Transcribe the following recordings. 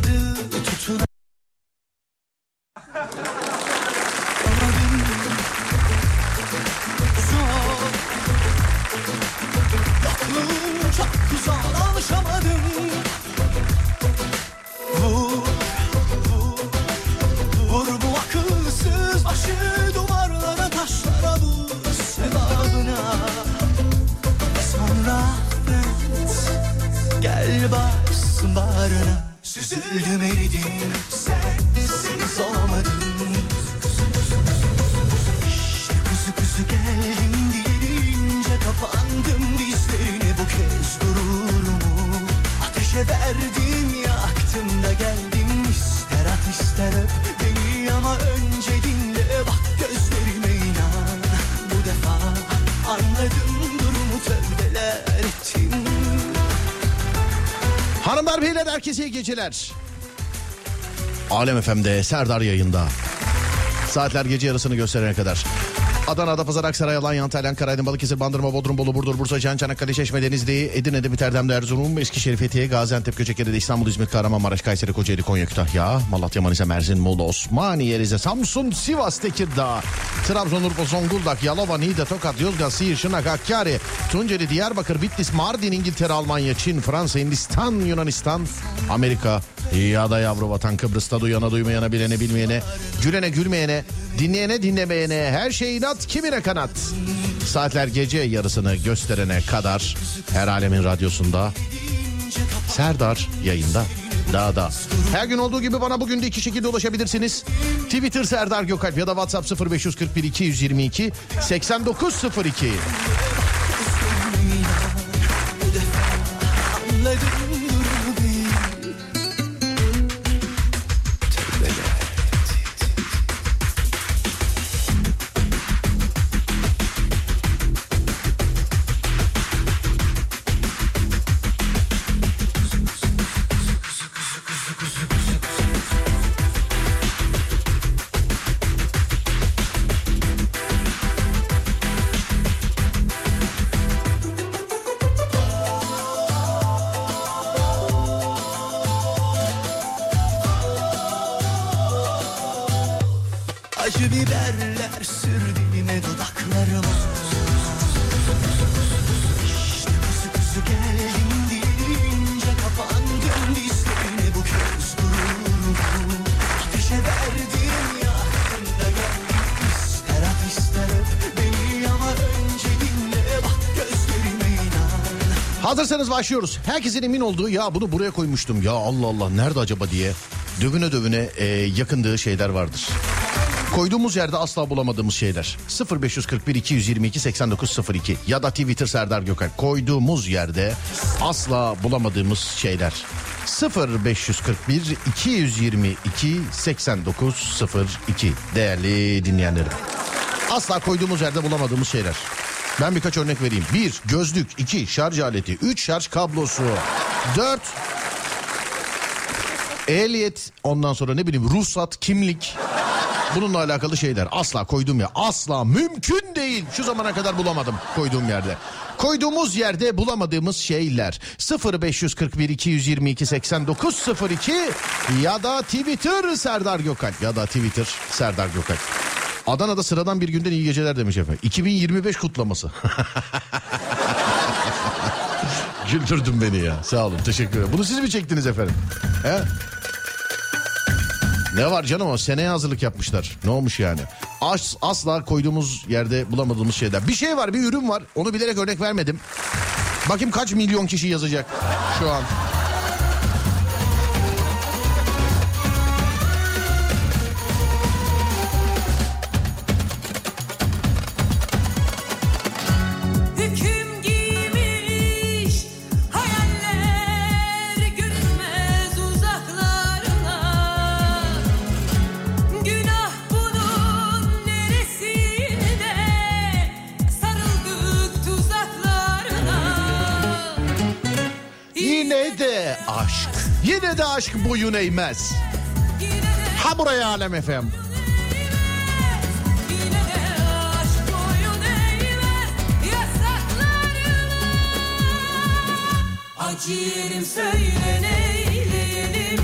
Tutulamadı, tutulamadı. Aklım çok güzel, alışamadım. Vur, vur, vur bu akılsız aşı duvarlara, taşlara, bu sevabına. Sonra evet, gel baksın bağrına. Süzüldüm, eridim, sensiz olamadım. İşte kuzu kuzu geldim deyince kapandım dizlerine. Bu kez gururumu ateşe verdim, yaktım da geldim. İster at ister öp beni ama önce dinle, bak gözlerime inan. Bu defa anladım durumu, tövbeler ettim. Hanımlar beyler, herkese iyi geceler. Alem FM'de Serdar Yayında. Saatler gece yarısını gösterene kadar. Adana, Adapazarı, Aksaray, Alanya, Antalya, Ankara, Aydın, Balıkesir, Bandırma, Bodrum, Bolu, Burdur, Bursa, Can, Çanakkale, Çeşme, Denizli, Edirne, Edip, Erdemli, Erzurum, Eskişehir, Fethiye, Gaziantep, Göcekere, İstanbul, İzmir, Kahramanmaraş, Kayseri, Kocaeli, Konya, Kütahya, Malatya, Manisa, Mersin, Muğla, Osmaniye, Rize, Samsun, Sivas, Tekirdağ, Trabzon, Urfa, Zonguldak, Yalova, Niğde, Tokat, Yozgat, Siirt, Şırnak, Hakkari, Tunceli, Diyarbakır, Bitlis, Mardin, İngiltere, Almanya, Çin, Fransa, Hindistan, Yunanistan, Amerika, ya da yavru vatan Kıbrıs'ta duyana duymayana, bilene bilmeyene, gülene gülmeyene, dinleyene dinlemeyene, her şeyi at, kimine kanat. Saatler gece yarısını gösterene kadar her alemin radyosunda Serdar Yayında. Daha da her gün olduğu gibi bana bugün de iki şekilde ulaşabilirsiniz. Twitter Serdar Gökalp ya da WhatsApp 0541 222 8902. Hazırsanız başlıyoruz. Herkesin emin olduğu, ya bunu buraya koymuştum, ya Allah Allah nerede acaba diye dövüne dövüne yakındığı şeyler vardır. Koyduğumuz yerde asla bulamadığımız şeyler. 0541 222 8902 ya da Twitter Serdar Gökalp. Koyduğumuz yerde asla bulamadığımız şeyler. 0541 222 8902 değerli dinleyenlerim. Asla koyduğumuz yerde bulamadığımız şeyler. Ben birkaç örnek vereyim. 1. Gözlük. 2. Şarj aleti. 3. Şarj kablosu. 4. Ehliyet. Ondan sonra ne bileyim, ruhsat, kimlik. Bununla alakalı şeyler. Asla koyduğum yer. Asla mümkün değil. Şu zamana kadar bulamadım koyduğum yerde. Koyduğumuz yerde bulamadığımız şeyler. 0541 222 8902 ya da Twitter Serdar Gökalp. Ya da Twitter Serdar Gökalp. Adana'da sıradan bir günden iyi geceler demiş efendim. 2025 kutlaması. Güldürdün beni ya. Sağ olun, teşekkür ederim. Bunu siz mi çektiniz efendim? He? Ne var canım, o seneye hazırlık yapmışlar. Ne olmuş yani? Asla koyduğumuz yerde bulamadığımız şeyler. Bir şey var, bir ürün var. Onu bilerek örnek vermedim. Bakayım kaç milyon kişi yazacak şu an. Yine de aşk boyun eğmez. Ha buraya Alem FM. Acı yerim, söyle neyleyelim.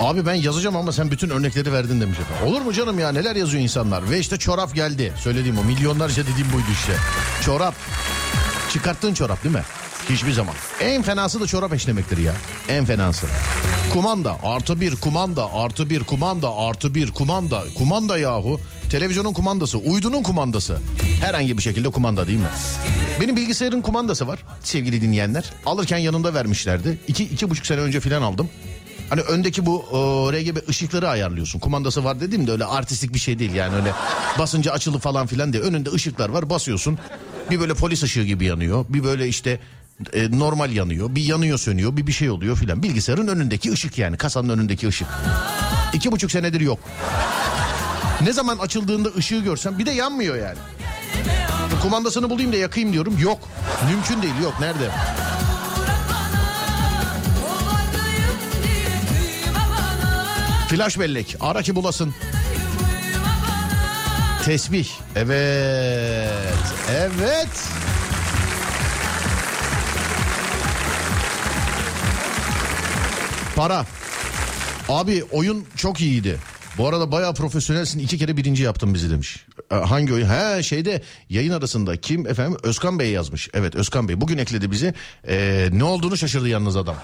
Abi ben yazacağım ama sen bütün örnekleri verdin demiş efendim. Olur mu canım ya, neler yazıyor insanlar. Ve işte çorap geldi. Söylediğim o, milyonlarca dediğim buydu işte. Çorap. Çıkarttığın çorap değil mi? Hiçbir zaman. En fenası da çorap eşlemektir ya. En fenası. Kumanda artı bir, kumanda artı bir, kumanda artı bir, kumanda. Kumanda yahu. Televizyonun kumandası, uydunun kumandası. Herhangi bir şekilde kumanda değil mi? Benim bilgisayarın kumandası var sevgili dinleyenler. Alırken yanımda vermişlerdi. 2,5 sene önce filan aldım. Hani öndeki bu RGB ışıkları ayarlıyorsun. Kumandası var dediğim de öyle artistik bir şey değil yani, öyle basınca açılı falan filan diye. Önünde ışıklar var, basıyorsun. Bir böyle polis ışığı gibi yanıyor. Bir böyle işte normal yanıyor. Bir yanıyor sönüyor, bir şey oluyor filan. Bilgisayarın önündeki ışık yani, kasanın önündeki ışık. 2,5 senedir yok. Ne zaman açıldığında ışığı görsem, bir de yanmıyor yani. Kumandasını bulayım da yakayım diyorum, yok. Mümkün değil, yok. Nerede? Flash bellek, ara ki bulasın. Tesbih, evet, evet. Para. Abi oyun çok iyiydi. Bu arada bayağı profesyonelsin. 2 kere birinci yaptın bizi demiş. Hangi oyun? He şeyde, yayın arasında. Kim efendim? Özkan Bey yazmış. Evet Özkan Bey bugün ekledi bizi. Ne olduğunu şaşırdı yalnız adam.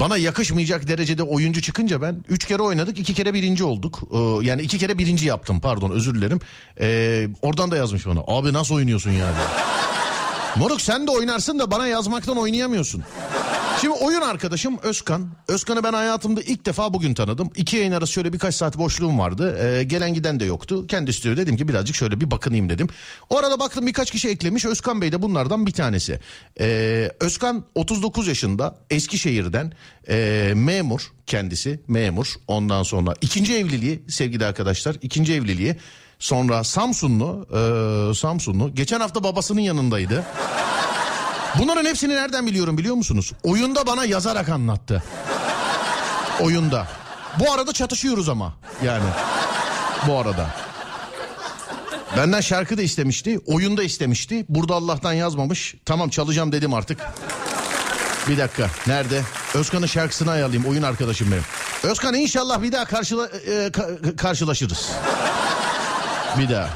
Bana yakışmayacak derecede oyuncu çıkınca ben 3 kere oynadık, 2 kere birinci olduk. Yani 2 kere birinci yaptım, pardon, özür dilerim. Oradan da yazmış bana. Abi nasıl oynuyorsun yani? Moruk sen de oynarsın da bana yazmaktan oynayamıyorsun. Şimdi oyun arkadaşım Özkan. Özkan'ı ben hayatımda ilk defa bugün tanıdım. 2 yayın arası şöyle birkaç saat boşluğum vardı. Gelen giden de yoktu. Kendi istiyor, dedim ki birazcık şöyle bir bakınayım dedim. O arada baktım birkaç kişi eklemiş. Özkan Bey de bunlardan bir tanesi. Özkan 39 yaşında, Eskişehir'den, memur kendisi, memur. Ondan sonra 2. evliliği sevgili arkadaşlar, 2. evliliği. Sonra Samsunlu, Samsunlu. Geçen hafta babasının yanındaydı. Bunların hepsini nereden biliyorum biliyor musunuz? Oyunda bana yazarak anlattı. Oyunda. Bu arada çatışıyoruz ama yani. Bu arada. Benden şarkı da istemişti. Oyunda istemişti. Burada Allah'tan yazmamış. Tamam çalacağım dedim artık. Bir dakika. Nerede? Özkan'ın şarkısını ayarlayayım. Oyun arkadaşım benim. Özkan inşallah bir daha karşılaşırız. Bir daha.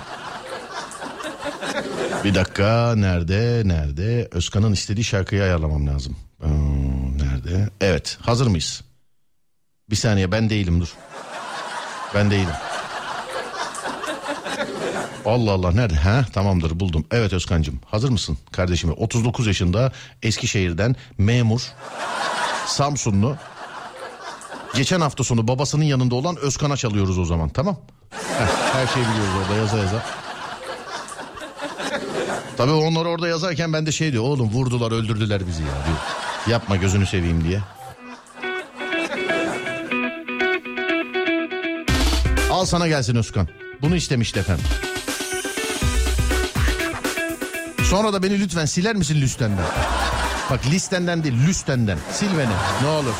Bir dakika, nerede? Özkan'ın istediği şarkıyı ayarlamam lazım. Nerede? Evet, hazır mıyız? Bir saniye, ben değilim, dur. Ben değilim. Allah Allah, nerede? Ha, tamamdır, buldum. Evet Özkan'cığım, hazır mısın kardeşim? 39 yaşında, Eskişehir'den, memur, Samsunlu. Geçen hafta sonu babasının yanında olan Özkan'a çalıyoruz o zaman, tamam? Her şeyi biliyoruz orada, yaza. Tabii onları orada yazarken ben de şey diyor, oğlum vurdular öldürdüler bizi ya diyor. Yapma gözünü seveyim diye. Al sana gelsin Özkan. Bunu istemişti efendim. Sonra da beni lütfen siler misin lüstenden? Bak listenden değil, lüstenden. Sil beni ne olur.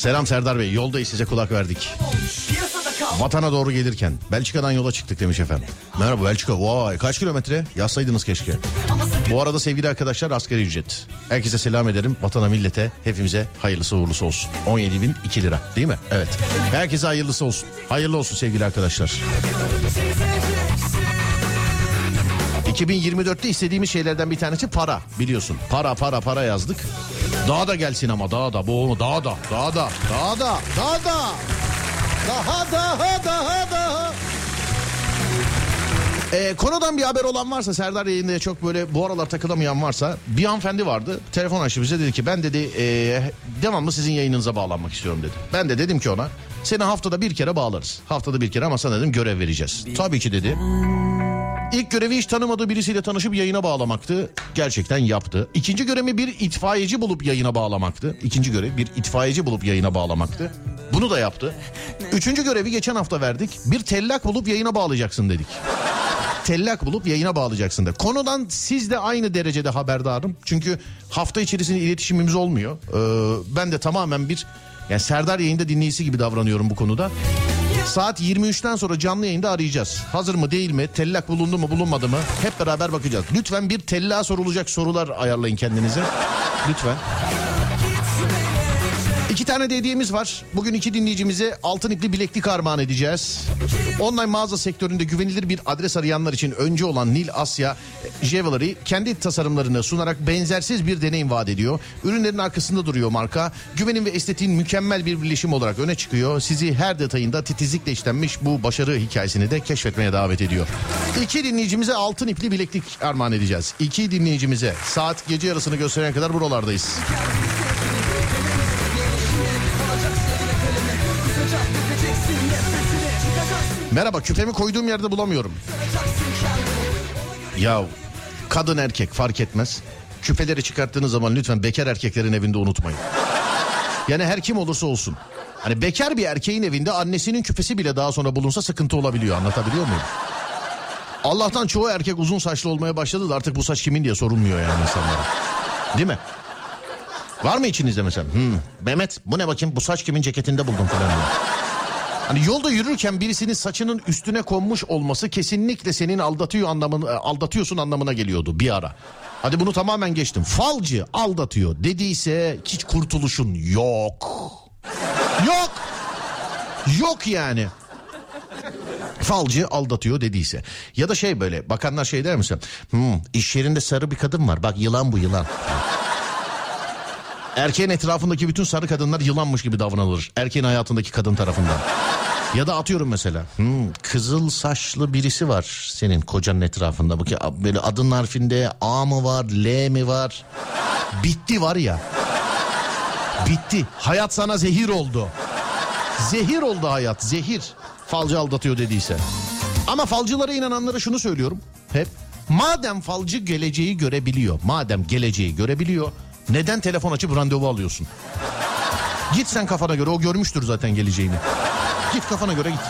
Selam Serdar Bey, yoldayız, size kulak verdik. Vatana doğru gelirken Belçika'dan yola çıktık demiş efendim. Merhaba Belçika, vay kaç kilometre? Yazsaydınız keşke. Bu arada sevgili arkadaşlar, asgari ücret. Herkese selam ederim, vatana millete hepimize hayırlısı uğurlusu olsun. 17.002 lira değil mi? Evet. Herkese hayırlısı olsun. Hayırlı olsun sevgili arkadaşlar. 2024'te istediğimiz şeylerden bir tanesi para, biliyorsun. Para yazdık. Daha da gelsin ama daha da. Konudan bir haber olan varsa, Serdar Yayında'ya çok böyle bu aralar takılamayan varsa, bir hanımefendi vardı. Telefon açtı bize, dedi ki ben dedi devamlı sizin yayınınıza bağlanmak istiyorum dedi. Ben de dedim ki ona, seni haftada bir kere bağlarız. Haftada bir kere ama sana dedim görev vereceğiz. Tabii ki dedi. İlk görevi hiç tanımadığı birisiyle tanışıp yayına bağlamaktı. Gerçekten yaptı. İkinci görevi bir itfaiyeci bulup yayına bağlamaktı. Bunu da yaptı. Üçüncü görevi geçen hafta verdik. Bir tellak bulup yayına bağlayacaksın dedik. Konudan siz de aynı derecede haberdarım. Çünkü hafta içerisinde iletişimimiz olmuyor. Ben de tamamen bir, yani Serdar Yayında dinleyicisi gibi davranıyorum bu konuda. Saat 23'ten sonra canlı yayında arayacağız. Hazır mı değil mi? Tellak bulundu mu bulunmadı mı? Hep beraber bakacağız. Lütfen bir tellağa sorulacak sorular ayarlayın kendinize. Lütfen. 2 tane de hediyemiz var. Bugün 2 dinleyicimize altın ipli bileklik armağan edeceğiz. Online mağaza sektöründe güvenilir bir adres arayanlar için önce olan Nil Asya Jewelry kendi tasarımlarını sunarak benzersiz bir deneyim vaat ediyor. Ürünlerin arkasında duruyor marka. Güvenin ve estetiğin mükemmel bir birleşim olarak öne çıkıyor. Sizi her detayında titizlikle işlenmiş bu başarı hikayesini de keşfetmeye davet ediyor. 2 dinleyicimize altın ipli bileklik armağan edeceğiz. 2 dinleyicimize saat gece yarısını gösteren kadar buralardayız. Merhaba, küpemi koyduğum yerde bulamıyorum. Ya kadın erkek fark etmez. Küpeleri çıkarttığınız zaman lütfen bekar erkeklerin evinde unutmayın. Yani her kim olursa olsun. Hani bekar bir erkeğin evinde annesinin küpesi bile daha sonra bulunsa sıkıntı olabiliyor. Anlatabiliyor muyum? Allah'tan çoğu erkek uzun saçlı olmaya başladı da artık bu saç kimin diye sorulmuyor yani insanlara. Değil mi? Var mı içinizde mesela? Mehmet bu ne bakayım, bu saç kimin ceketinde buldum falan diye. Hani yolda yürürken birisinin saçının üstüne konmuş olması kesinlikle senin aldatıyorsun anlamına geliyordu bir ara. Hadi bunu tamamen geçtim. Falcı aldatıyor dediyse hiç kurtuluşun yok. Yok yani. Falcı aldatıyor dediyse. Ya da şey böyle bakanlar şey der misin? İş yerinde sarı bir kadın var. Bak yılan bu yılan. Erkeğin etrafındaki bütün sarı kadınlar yılanmış gibi davranılır. Erkeğin hayatındaki kadın tarafından. Ya da atıyorum mesela. Kızıl saçlı birisi var senin kocanın etrafında. Bak böyle adın harfinde A mı var, L mi var? Bitti var ya. Bitti. Hayat sana zehir oldu. Zehir oldu hayat, zehir. Falcı aldatıyor dediyse. Ama falcılara inananlara şunu söylüyorum hep. Madem falcı geleceği görebiliyor, neden telefon açıp randevu alıyorsun? Git sen kafana göre, o görmüştür zaten geleceğini. Git kafana göre git.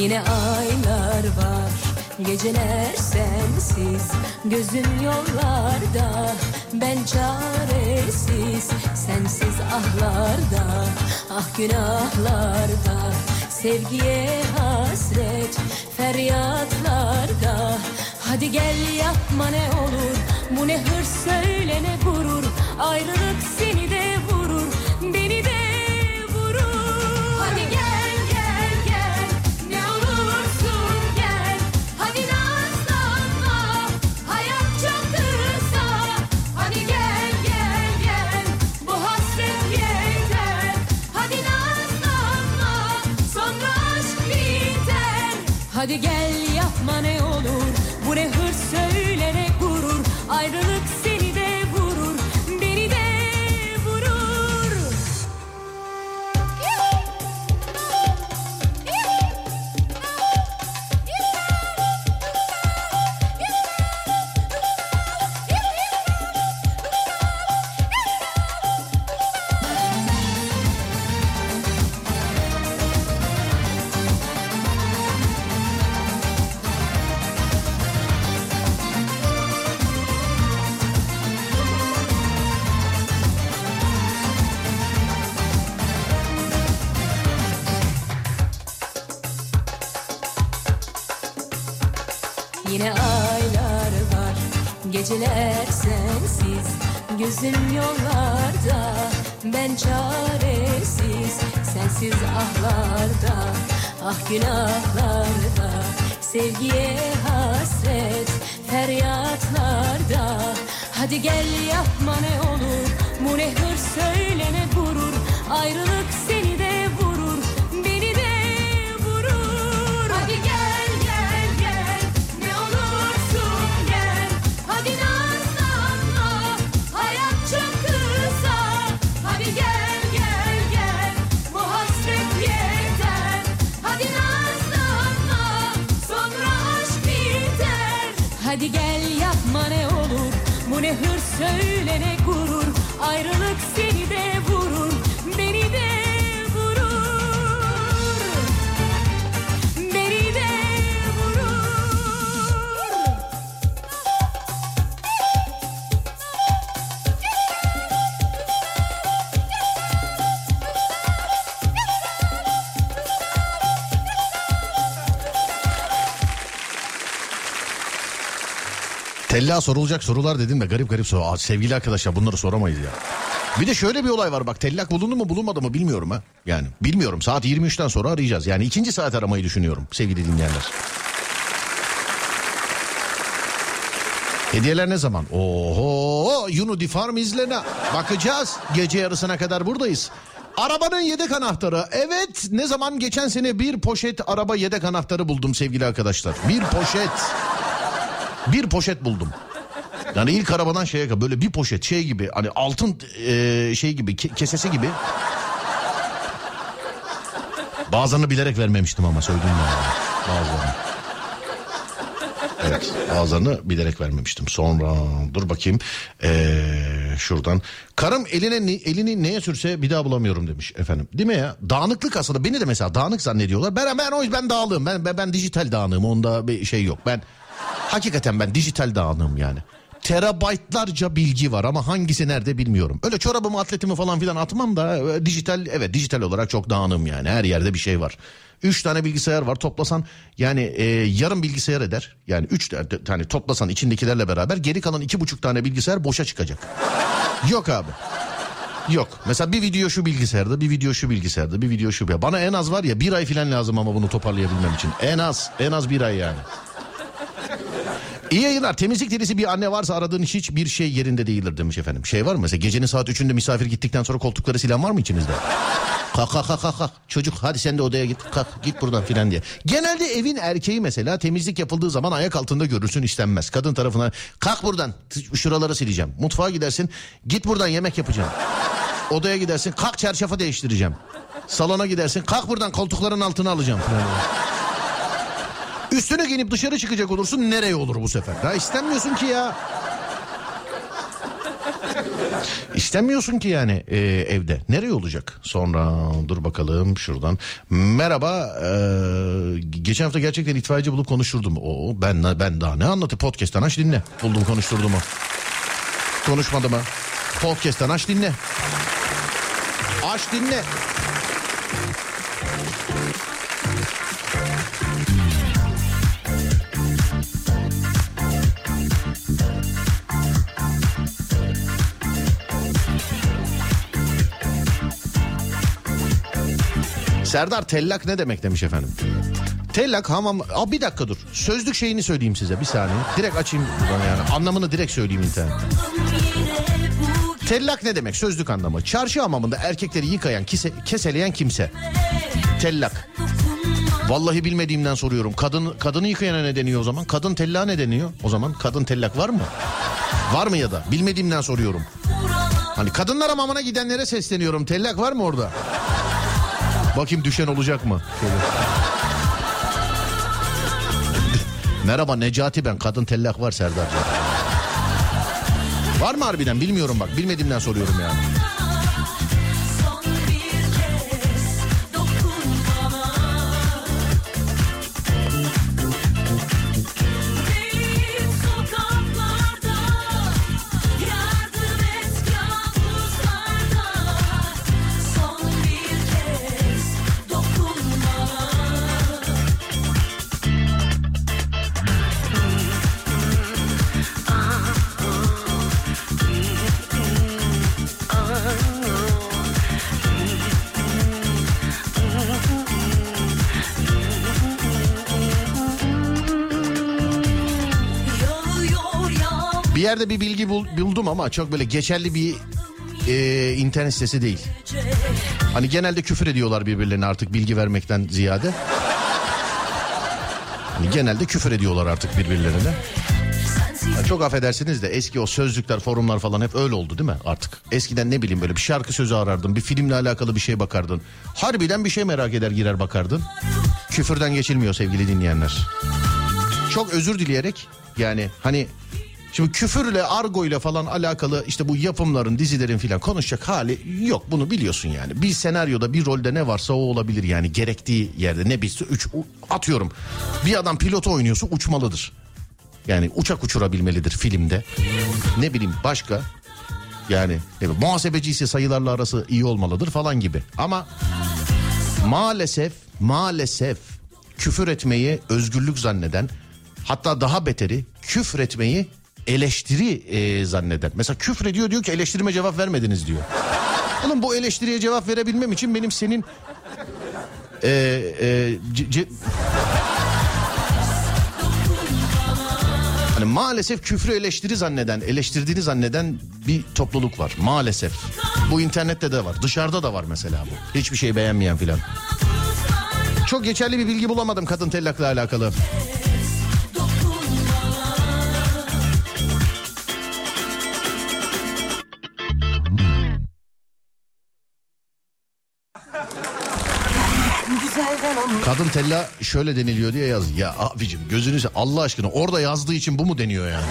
Yine aylar var, geceler sensiz, gözüm yollarda, ben çaresiz, sensiz ahlarda, ah günahlarda, sevgiye hasret, feryatlarda. Hadi gel yapma ne olur, bu ne hırs söyle ne gurur, ayrılık seni de vurur, beni de. Hadi gel yapma ne olur, bu ne hırs söyle ne gurur, ayrılık seni de vurur, beni de vurur. Yine aylar var, geceler sensiz. Gözüm yollarda, ben çaresiz. Sensiz ahlarda, ah günahlarda. Sevgiye hasret, feryatlarda. Hadi gel yapma ne olur, bu ne hırs söyleme gurur. Ayrılık seni de vurur, beni de vurur. Hadi gel gel gel, ne olursun gel. Hadi nazlanma, hayat çok kısa. Hadi gel gel gel, bu hasret yeter. Hadi nazlanma, sonra aşk biter. Hadi gel yapma ne olur, bu ne hırs söyle ne gurur. Ayrılık seni de vurur, beni de vurur, beni de vurur. Tella sorulacak sorular dedim de garip garip sorular. Sevgili arkadaşlar, bunları soramayız ya. Bir de şöyle bir olay var bak, tellak bulundu mu bulunmadı mı bilmiyorum ha. Yani bilmiyorum, saat 23'ten sonra arayacağız. Yani ikinci saat aramayı düşünüyorum sevgili dinleyenler. Hediyeler ne zaman? Oho, Yunu Difar izlene. Bakacağız, gece yarısına kadar buradayız. Arabanın yedek anahtarı. Evet, ne zaman? Geçen sene bir poşet araba yedek anahtarı buldum sevgili arkadaşlar. Bir poşet. Bir poşet buldum. Yani ilk arabadan şeye kadar böyle bir poşet şey gibi, hani altın şey gibi, kesesi gibi. Bazılarını bilerek vermemiştim ama söylediğim gibi. Bazılarını. Evet, bazılarını bilerek vermemiştim. Sonra dur bakayım şuradan. Karım elini neye sürse bir daha bulamıyorum demiş efendim. Değil mi ya? Dağınıklık aslında, beni de mesela dağınık zannediyorlar. Ben o yüzden dağılığım. Ben dijital dağınığım. Onda bir şey yok. Ben hakikaten dijital dağınığım yani. Terabaytlarca bilgi var ama hangisi nerede bilmiyorum. Öyle çorabımı, atletimi falan filan atmam da dijital olarak çok dağınığım yani. Her yerde bir şey var. 3 tane bilgisayar var, toplasan yani yarım bilgisayar eder. Yani 3 tane toplasan içindekilerle beraber geri kalan 2,5 tane bilgisayar boşa çıkacak. Yok abi. Yok. Mesela bir video şu bilgisayarda, bir video şu bilgisayarda, bir video şu. Bana en az var ya bir ay filan lazım ama bunu toparlayabilmem için. En az bir ay yani. İyi yayınlar. Temizlik delisi bir anne varsa aradığın hiçbir şey yerinde değildir demiş efendim. Şey var mı mesela, gecenin saat 3'ünde misafir gittikten sonra koltukları silen var mı içinizde? Kalk. Çocuk hadi sen de odaya git. Kalk git buradan filan diye. Genelde evin erkeği mesela temizlik yapıldığı zaman ayak altında görürsün, istenmez. Kadın tarafına kalk buradan, şuraları sileceğim. Mutfağa gidersin, git buradan, yemek yapacağım. Odaya gidersin, kalk çarşafı değiştireceğim. Salona gidersin, kalk buradan, koltukların altına alacağım filan. Üstüne giyinip dışarı çıkacak olursun, nereye olur bu sefer? Ya istemiyorsun ki ya. İstemiyorsun ki yani evde. Nereye olacak? Sonra dur bakalım şuradan. Merhaba. Geçen hafta gerçekten itfaiyeci bulup konuşturdum. Oo, ben daha ne anlatayım? Podcast'tan aç dinle. Buldum konuşturdu mu? Konuşmadı mı? Podcast'tan aç dinle. Aç dinle. Serdar, tellak ne demek demiş efendim. Tellak hamam... Aa, bir dakika dur. Sözlük şeyini söyleyeyim size, bir saniye. Direkt açayım yani. Anlamını direkt söyleyeyim internetten. Tellak ne demek? Sözlük anlamı. Çarşı hamamında erkekleri yıkayan, keseleyen kimse. Tellak. Vallahi bilmediğimden soruyorum. Kadını yıkayana ne deniyor o zaman? Kadın tellağa ne deniyor o zaman? Kadın tellak var mı? Var mı ya da? Bilmediğimden soruyorum. Hani kadınlar hamamına gidenlere sesleniyorum. Tellak var mı orada? Bakayım düşen olacak mı? Merhaba Necati, ben kadın tellak var Serdar. Var mı harbiden? Bilmiyorum bak. Bilmediğimden soruyorum yani. Bir yerde bir bilgi buldum ama çok böyle geçerli bir internet sitesi değil. Hani genelde küfür ediyorlar birbirlerine artık bilgi vermekten ziyade. Hani genelde küfür ediyorlar artık birbirlerine. Yani çok affedersiniz de eski o sözlükler, forumlar falan hep öyle oldu değil mi artık? Eskiden ne bileyim böyle bir şarkı sözü arardın, bir filmle alakalı bir şey bakardın. Harbiden bir şey merak eder girer bakardın. Küfürden geçilmiyor sevgili dinleyenler. Çok özür dileyerek yani hani şimdi küfürle, argoyla falan alakalı işte bu yapımların, dizilerin filan konuşacak hali yok. Bunu biliyorsun yani. Bir senaryoda, bir rolde ne varsa o olabilir yani gerektiği yerde. Ne bilse atıyorum. Bir adam pilotu oynuyorsa uçmalıdır. Yani uçak uçurabilmelidir filmde. Ne bileyim başka yani muhasebeci ise sayılarla arası iyi olmalıdır falan gibi. Ama maalesef küfür etmeyi özgürlük zanneden, hatta daha beteri küfür etmeyi eleştiri zanneden. Mesela küfür ediyor, diyor ki eleştirime cevap vermediniz diyor. Oğlum bu eleştiriye cevap verebilmem için benim senin yani maalesef küfrü eleştirdiğini zanneden bir topluluk var maalesef. Bu internette de var, dışarıda da var mesela bu. Hiçbir şey beğenmeyen filan. Çok geçerli bir bilgi bulamadım kadın tellakla alakalı. Kadın tella şöyle deniliyor diye yaz. Ya abicim gözünü Allah aşkına orada yazdığı için bu mu deniyor yani?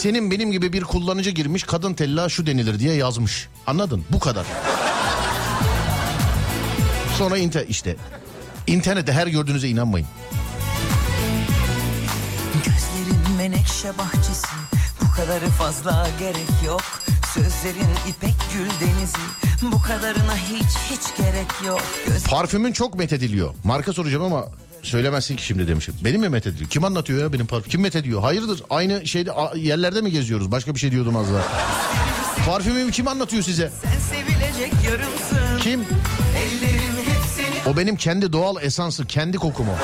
Senin benim gibi bir kullanıcı girmiş kadın tella şu denilir diye yazmış. Anladın? Bu kadar. Sonra internette her gördüğünüze inanmayın. Gözlerin menekşe bahçesi, bu kadarı fazla gerek yok. Sözlerin ipek gül denizi, bu kadarına hiç gerek yok. Parfümün çok methediliyor. Marka soracağım ama söylemezsin ki şimdi demişim. Benim mi methediliyor? Kim anlatıyor ya benim parfüm? Kim methediyor? Hayırdır? Aynı şeyde yerlerde mi geziyoruz? Başka bir şey diyordum az daha. Parfümümü kim anlatıyor size? Sen sevilecek yarımsın. Kim? Ellerim hep seni. O benim kendi doğal esansı, kendi kokum o.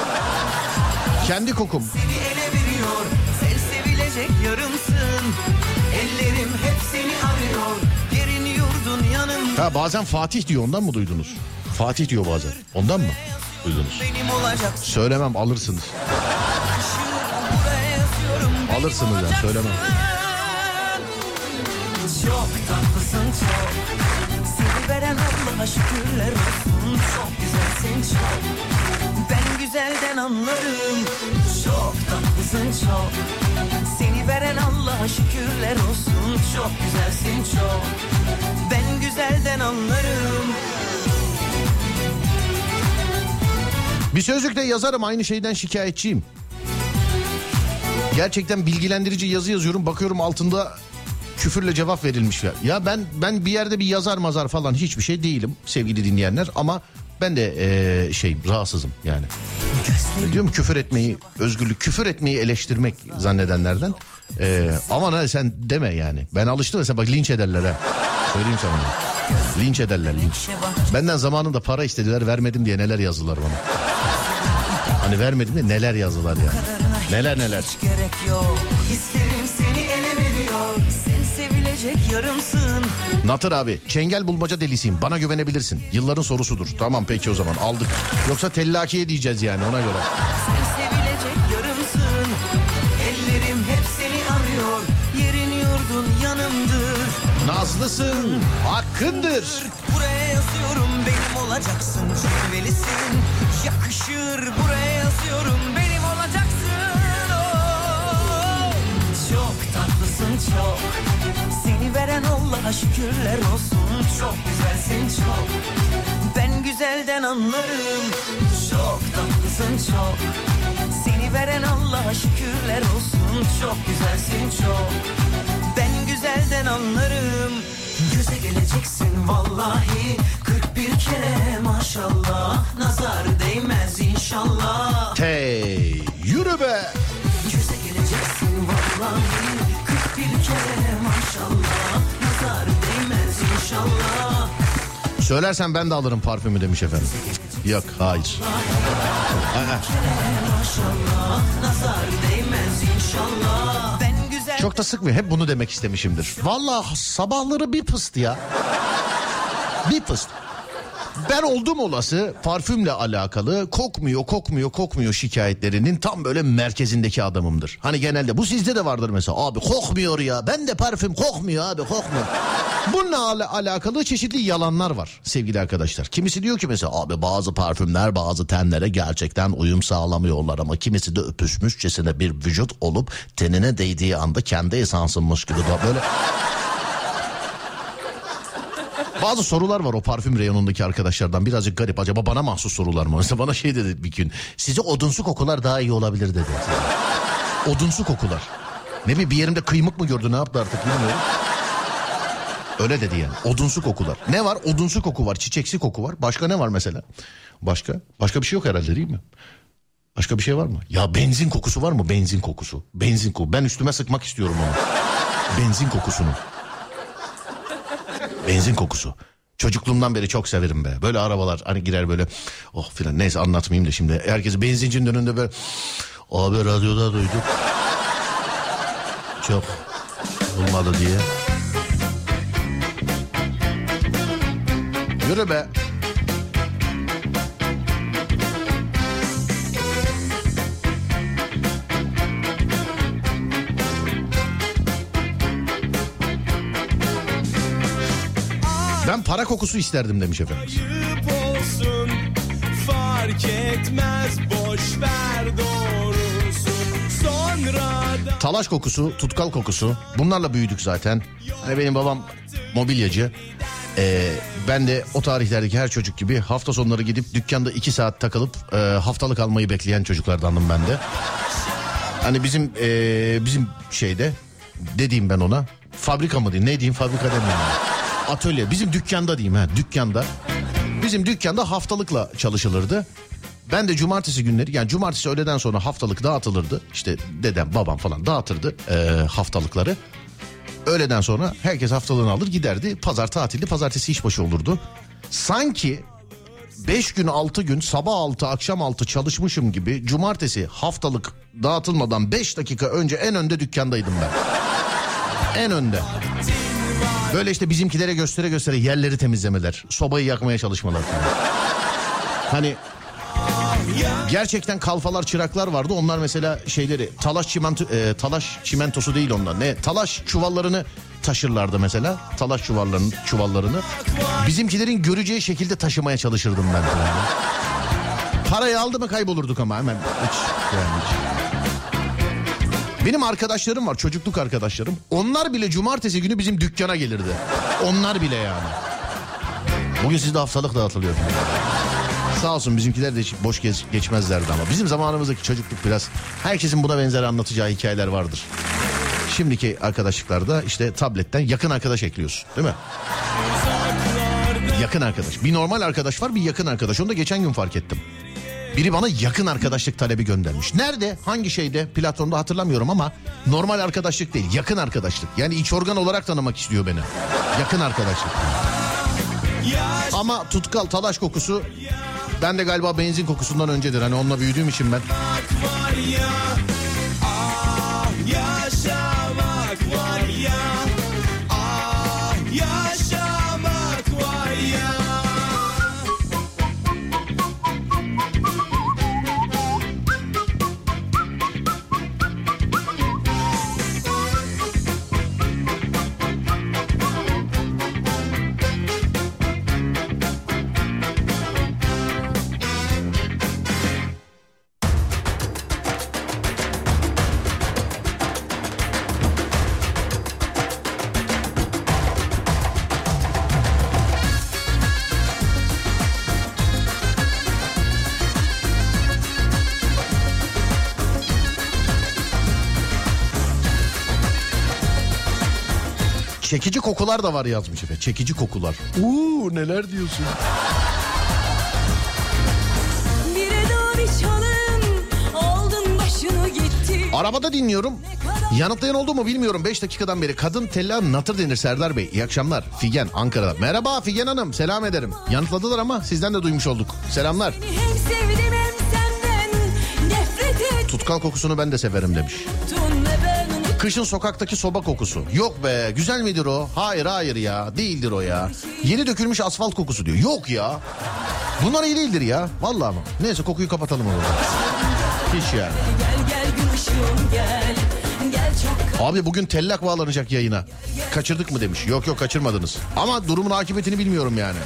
Kendi kokum. Seni ele veriyor. Sen sevilecek yarımsın. Ellerim hep seni arıyor. Ha bazen Fatih diyor, ondan mı duydunuz? Fatih diyor bazen. Ondan mı duydunuz? Söylemem, alırsınız. Alırsınız ya, söylemem. Çok tatlısın çok. Seni veren Allah'a şükürler olsun. Çok güzelsin çok. Ben güzelden anlarım. Çok tatlısın çok. Seni veren Allah'a şükürler olsun. Çok güzelsin çok. Ben güzelden anlarım. Bir sözlükte yazarım, aynı şeyden şikayetçiyim. Gerçekten bilgilendirici yazı yazıyorum, bakıyorum altında küfürle cevap verilmiş ya. Ya ben bir yerde bir yazar mazar falan hiçbir şey değilim sevgili dinleyenler ama ben de rahatsızım yani. Diyorum küfür etmeyi özgürlük, küfür etmeyi eleştirmek zannedenlerden. Aman ha sen deme yani. Ben alıştım mesela, bak linç ederler ha. Söyleyeyim sana. Linç ederler, linç. Benden zamanında para istediler, vermedim diye neler yazdılar bana. Hani vermedim diye neler yazdılar yani. Neler. Natır abi, çengel bulmaca delisiyim, bana güvenebilirsin. Yılların sorusudur. Tamam peki o zaman aldık. Yoksa tellakiye diyeceğiz yani, ona göre. Nazlısın, hakkındır. Buraya yazıyorum, benim olacaksın. Cilvelisin, yakışır. Buraya yazıyorum, benim olacaksın. Oh. Çok tatlısın çok. Seni veren Allah'a şükürler olsun. Çok güzelsin çok. Ben güzelden anlarım. Çok tatlısın çok. Seni veren Allah'a şükürler olsun. Çok güzelsin çok. Ben güzelden anlarım. Göze geleceksin vallahi. 41 kere maşallah. Nazar değmez inşallah. Hey yürü be. Göze geleceksin vallahi. 41 kere maşallah. Nazar değmez inşallah. Söylersen ben de alırım parfümü demiş efendim. Yok hayır. Nazar değmez inşallah. Ben Çok da sık ve hep bunu demek istemişimdir. Vallahi sabahları bir fıst ya. Bir fıst. Ben oldum olası parfümle alakalı kokmuyor şikayetlerinin tam böyle merkezindeki adamımdır. Hani genelde bu sizde de vardır mesela. Abi kokmuyor ya. Ben de parfüm kokmuyor abi, kokmuyor. Bununla alakalı çeşitli yalanlar var sevgili arkadaşlar. Kimisi diyor ki mesela abi bazı parfümler bazı tenlere gerçekten uyum sağlamıyorlar ama kimisi de öpüşmüşçesine bir vücut olup tenine değdiği anda kendi esansınmış gibi böyle... Bazı sorular var o parfüm reyonundaki arkadaşlardan, birazcık garip. Acaba bana mahsus sorular mı? Mesela bana şey dedi bir gün. Size odunsu kokular daha iyi olabilir dedi. Odunsu kokular. Ne bileyim, bir yerimde kıymık mı gördü, ne yaptı artık bilmiyorum. Öyle dedi yani. Odunsu kokular. Ne var? Odunsu koku var. Çiçeksi koku var. Başka ne var mesela? Başka bir şey yok herhalde değil mi? Başka bir şey var mı? Ya benzin kokusu var mı? Benzin kokusu. Benzin koku. Ben üstüme sıkmak istiyorum onu. Benzin kokusunu. Benzin kokusu. Çocukluğumdan beri çok severim be. Böyle arabalar hani girer böyle. Oh filan, neyse anlatmayayım da şimdi. Herkes benzincinin önünde böyle. Abi radyoda duyduk. Çok olmadı diye. Yürü be. Ben para kokusu isterdim demiş efendim. Talaş kokusu, tutkal kokusu, bunlarla büyüdük zaten. Hani benim babam mobilyacı. Ben de o tarihlerdeki her çocuk gibi hafta sonları gidip dükkanda 2 saat takılıp haftalık almayı bekleyen çocuklardandım ben de. Hani bizim şeyde, dediğim ben ona fabrika mı diyeyim, ne diyeyim, fabrika demiyorum. Atölye, bizim dükkanda diyeyim, ha, dükkanda. Bizim dükkanda haftalıkla çalışılırdı. Ben de cumartesi günleri, yani cumartesi öğleden sonra haftalık dağıtılırdı. İşte dedem babam falan dağıtırdı haftalıkları. Öğleden sonra herkes haftalığını alır giderdi. Pazar tatildi, pazartesi işbaşı olurdu. Sanki 5 gün 6 gün sabah 6 akşam 6 çalışmışım gibi cumartesi haftalık dağıtılmadan 5 dakika önce en önde dükkandaydım ben. En önde. Böyle işte bizimkilere göstere göstere yerleri temizlemeler, sobayı yakmaya çalışmalar falan. Hani gerçekten kalfalar, çıraklar vardı. Onlar mesela şeyleri, talaş çimentosu değil onlar. Ne? Talaş çuvallarını taşırlardı mesela. Talaş çuvallarını. Bizimkilerin göreceği şekilde taşımaya çalışırdım ben falan. Parayı aldı mı kaybolurduk ama hemen. Hiç. Benim arkadaşlarım var, çocukluk arkadaşlarım. Onlar bile cumartesi günü bizim dükkana gelirdi. Onlar bile yani. Bugün sizde haftalık dağıtılıyor. Sağ olsun bizimkiler de hiç boş geçmezlerdi ama. Bizim zamanımızdaki çocukluk biraz... Herkesin buna benzer anlatacağı hikayeler vardır. Şimdiki arkadaşlıklarda işte tabletten yakın arkadaş ekliyorsun, değil mi? Yakın arkadaş. Bir normal arkadaş var, bir yakın arkadaş. Onu da geçen gün fark ettim. Biri bana yakın arkadaşlık talebi göndermiş. Nerede? Hangi şeyde? Platformda hatırlamıyorum ama normal arkadaşlık değil. Yakın arkadaşlık. Yani iç organ olarak tanımak istiyor beni. Yakın arkadaşlık. Ama tutkal, talaş kokusu ben de galiba benzin kokusundan öncedir. Hani onunla büyüdüğüm için ben. Çekici kokular da var yazmış efendim. Çekici kokular. Uuu, neler diyorsun? Arabada dinliyorum. Yanıtlayan oldu mu bilmiyorum. 5 dakikadan beri kadın tella natır denir Serdar Bey. İyi akşamlar. Figen Ankara'da. Merhaba Figen Hanım, selam ederim. Yanıtladılar ama sizden de duymuş olduk. Selamlar. Tutkal kokusunu ben de severim demiş. Kışın sokaktaki soba kokusu. Yok be, güzel midir o? Hayır hayır ya, değildir o ya. Yeni dökülmüş asfalt kokusu diyor. Yok ya. Bunlar iyi değildir ya. Vallahi ama. Neyse, kokuyu kapatalım orada. Hiç yani. Abi bugün tellak bağlanacak yayına. Kaçırdık mı demiş. Yok yok, kaçırmadınız. Ama durumun akıbetini bilmiyorum yani.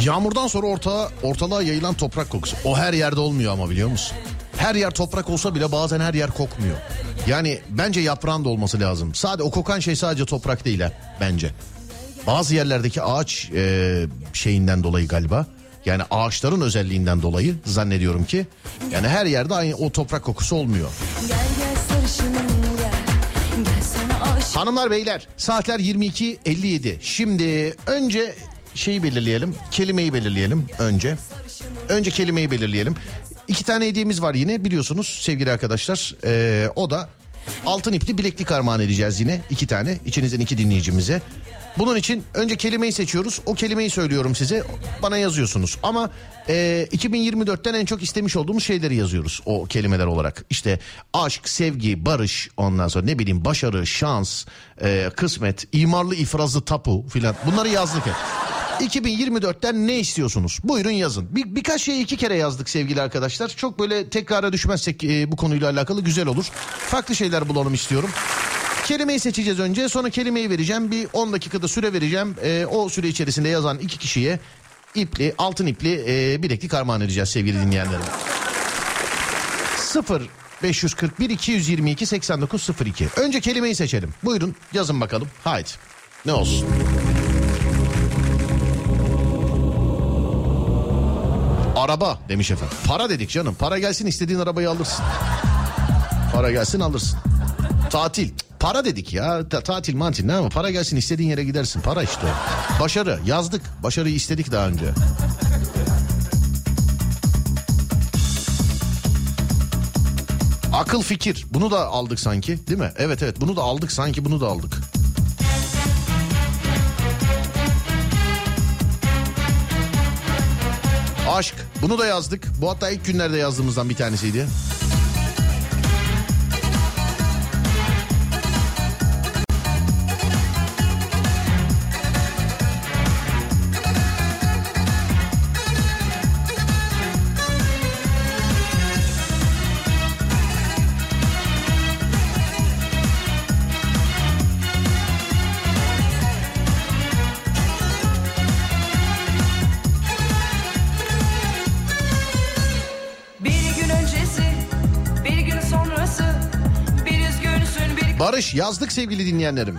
Yağmurdan sonra ortalığa yayılan toprak kokusu. O her yerde olmuyor ama, biliyor musun? Her yer toprak olsa bile bazen her yer kokmuyor. Yani bence yaprağın da olması lazım. Sadece o kokan şey sadece toprak değil ha, bence. Bazı yerlerdeki ağaç şeyinden dolayı galiba. Yani ağaçların özelliğinden dolayı zannediyorum ki. Yani her yerde aynı o toprak kokusu olmuyor. Hanımlar beyler, saatler 22.57. Şimdi önce şeyi belirleyelim, kelimeyi belirleyelim önce. Önce kelimeyi belirleyelim. 2 tane hediyemiz var yine, biliyorsunuz sevgili arkadaşlar. O da altın ipli bileklik armağan edeceğiz yine. 2 tane içinizden 2 dinleyicimize. Bunun için önce kelimeyi seçiyoruz. O kelimeyi söylüyorum size. Bana yazıyorsunuz. Ama 2024'ten en çok istemiş olduğumuz şeyleri yazıyoruz o kelimeler olarak. İşte aşk, sevgi, barış, ondan sonra ne bileyim başarı, şans, kısmet, imarlı ifrazlı tapu filan. Bunları yazdık hep. 2024'ten ne istiyorsunuz? Buyurun yazın. Birkaç şeyi 2 kere yazdık sevgili arkadaşlar. Çok böyle tekrara düşmezsek bu konuyla alakalı güzel olur. Farklı şeyler bulalım istiyorum. Kelimeyi seçeceğiz önce, sonra kelimeyi vereceğim. Bir 10 dakikada süre vereceğim. O süre içerisinde yazan 2 kişiye altın ipli bileklik armağan edeceğiz sevgili dinleyenlerim. 0-541-222-8902. Önce kelimeyi seçelim. Buyurun yazın bakalım. Haydi. Ne olsun? Araba demiş efendim. Para dedik canım. Para gelsin, istediğin arabayı alırsın. Para gelsin, alırsın. Tatil. Para dedik ya. Tatil mantil ne ama, para gelsin istediğin yere gidersin. Para işte. Başarı yazdık. Başarıyı istedik daha önce. Akıl fikir. Bunu da aldık sanki, değil mi? Evet, bunu da aldık sanki, bunu da aldık. Aşk. Bunu da yazdık. Bu hatta ilk günlerde yazdığımızdan bir tanesiydi. Barış yazdık sevgili dinleyenlerim.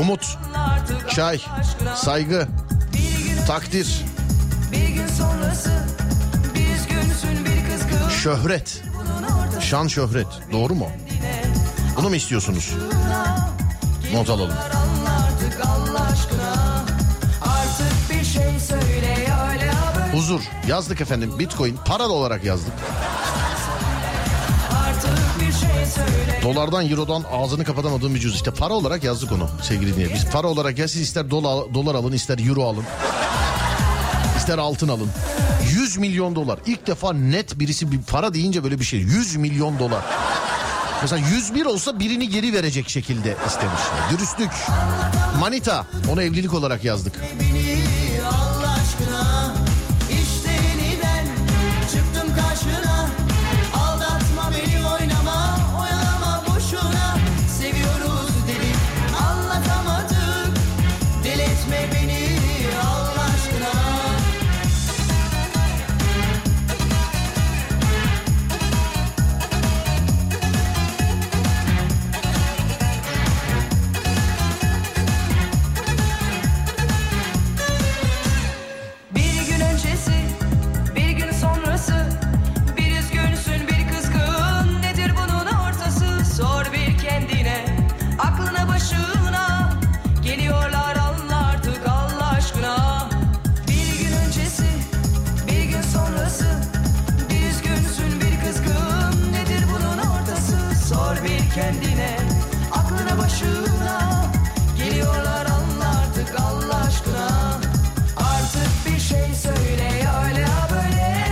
Umut, çay, saygı, takdir, şöhret, şan şöhret. Doğru mu? Bunu mu istiyorsunuz? Not alalım. Huzur yazdık efendim, bitcoin para olarak yazdık. Dolardan, eurodan ağzını kapatamadığım bir cüz, işte para olarak yazdık onu sevgili dinleyen. Biz para olarak ya, siz ister dolar alın, ister euro alın, ister altın alın. 100 milyon dolar ilk defa net birisi bir para deyince böyle bir şey. 100 milyon dolar. Mesela 101 olsa birini geri verecek şekilde istemiş. Dürüstlük. Manita, onu evlilik olarak yazdık. kendine, aklına başına. Geliyorlar anla artık Allah aşkına. Artık bir şey söyle ya öyle ya böyle.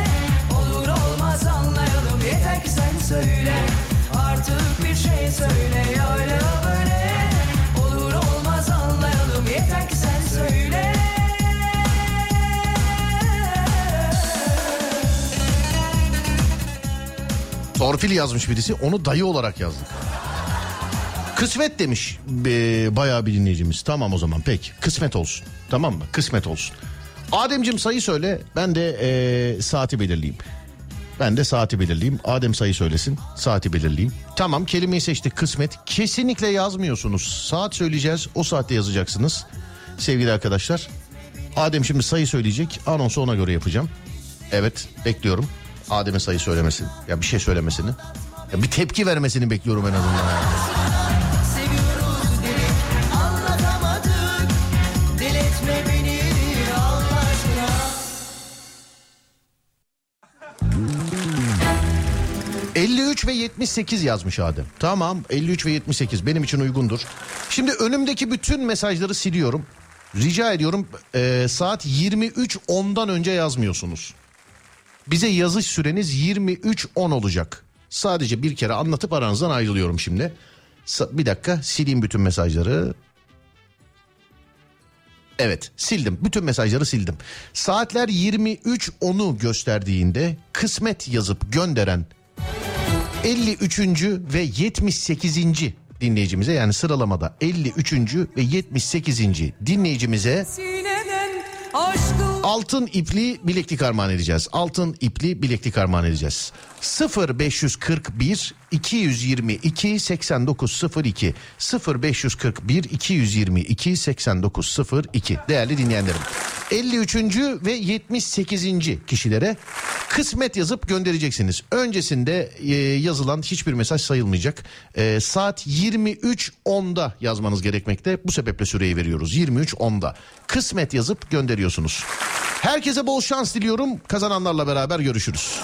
Olur olmaz anlayalım yeter ki sen söyle. Artık bir şey söyle ya öyle ya böyle. Olur olmaz anlayalım yeter ki sen söyle. Torpil yazmış birisi, onu dayı olarak yazdı. Kısmet demiş bayağı bir dinleyicimiz. Tamam o zaman peki, kısmet olsun, tamam mı, kısmet olsun. Ademciğim sayı söyle, ben de saati belirleyeyim. Ben de saati belirleyeyim. Adem sayı söylesin, saati belirleyeyim. Tamam, kelimeyi seçtik, kısmet. Kesinlikle yazmıyorsunuz, saat söyleyeceğiz, o saatte yazacaksınız sevgili arkadaşlar. Adem şimdi sayı söyleyecek, anonsu ona göre yapacağım. Evet, bekliyorum Adem'e sayı söylemesini, ya bir şey söylemesini, ya bir tepki vermesini bekliyorum en azından. ...53 ve 78 yazmış Adem. Tamam, 53 ve 78 benim için uygundur. Şimdi önümdeki bütün mesajları siliyorum. Rica ediyorum saat 23.10'dan önce yazmıyorsunuz. Bize yazış süreniz 23.10 olacak. Sadece bir kere anlatıp aranızdan ayrılıyorum şimdi. Bir dakika, sileyim bütün mesajları. Evet, sildim. Bütün mesajları sildim. Saatler 23.10'u gösterdiğinde kısmet yazıp gönderen 53. ve 78. dinleyicimize, yani sıralamada 53. ve 78. dinleyicimize altın ipli bileklik armağan edeceğiz. Altın ipli bileklik armağan edeceğiz. 0541 222 8902 0541 222 8902 değerli dinleyenlerim. 53. ve 78. kişilere kısmet yazıp göndereceksiniz. Öncesinde yazılan hiçbir mesaj sayılmayacak. Saat 23.10'da yazmanız gerekmekte. Bu sebeple süreyi veriyoruz. 23.10'da kısmet yazıp gönderiyorsunuz. Herkese bol şans diliyorum. Kazananlarla beraber görüşürüz.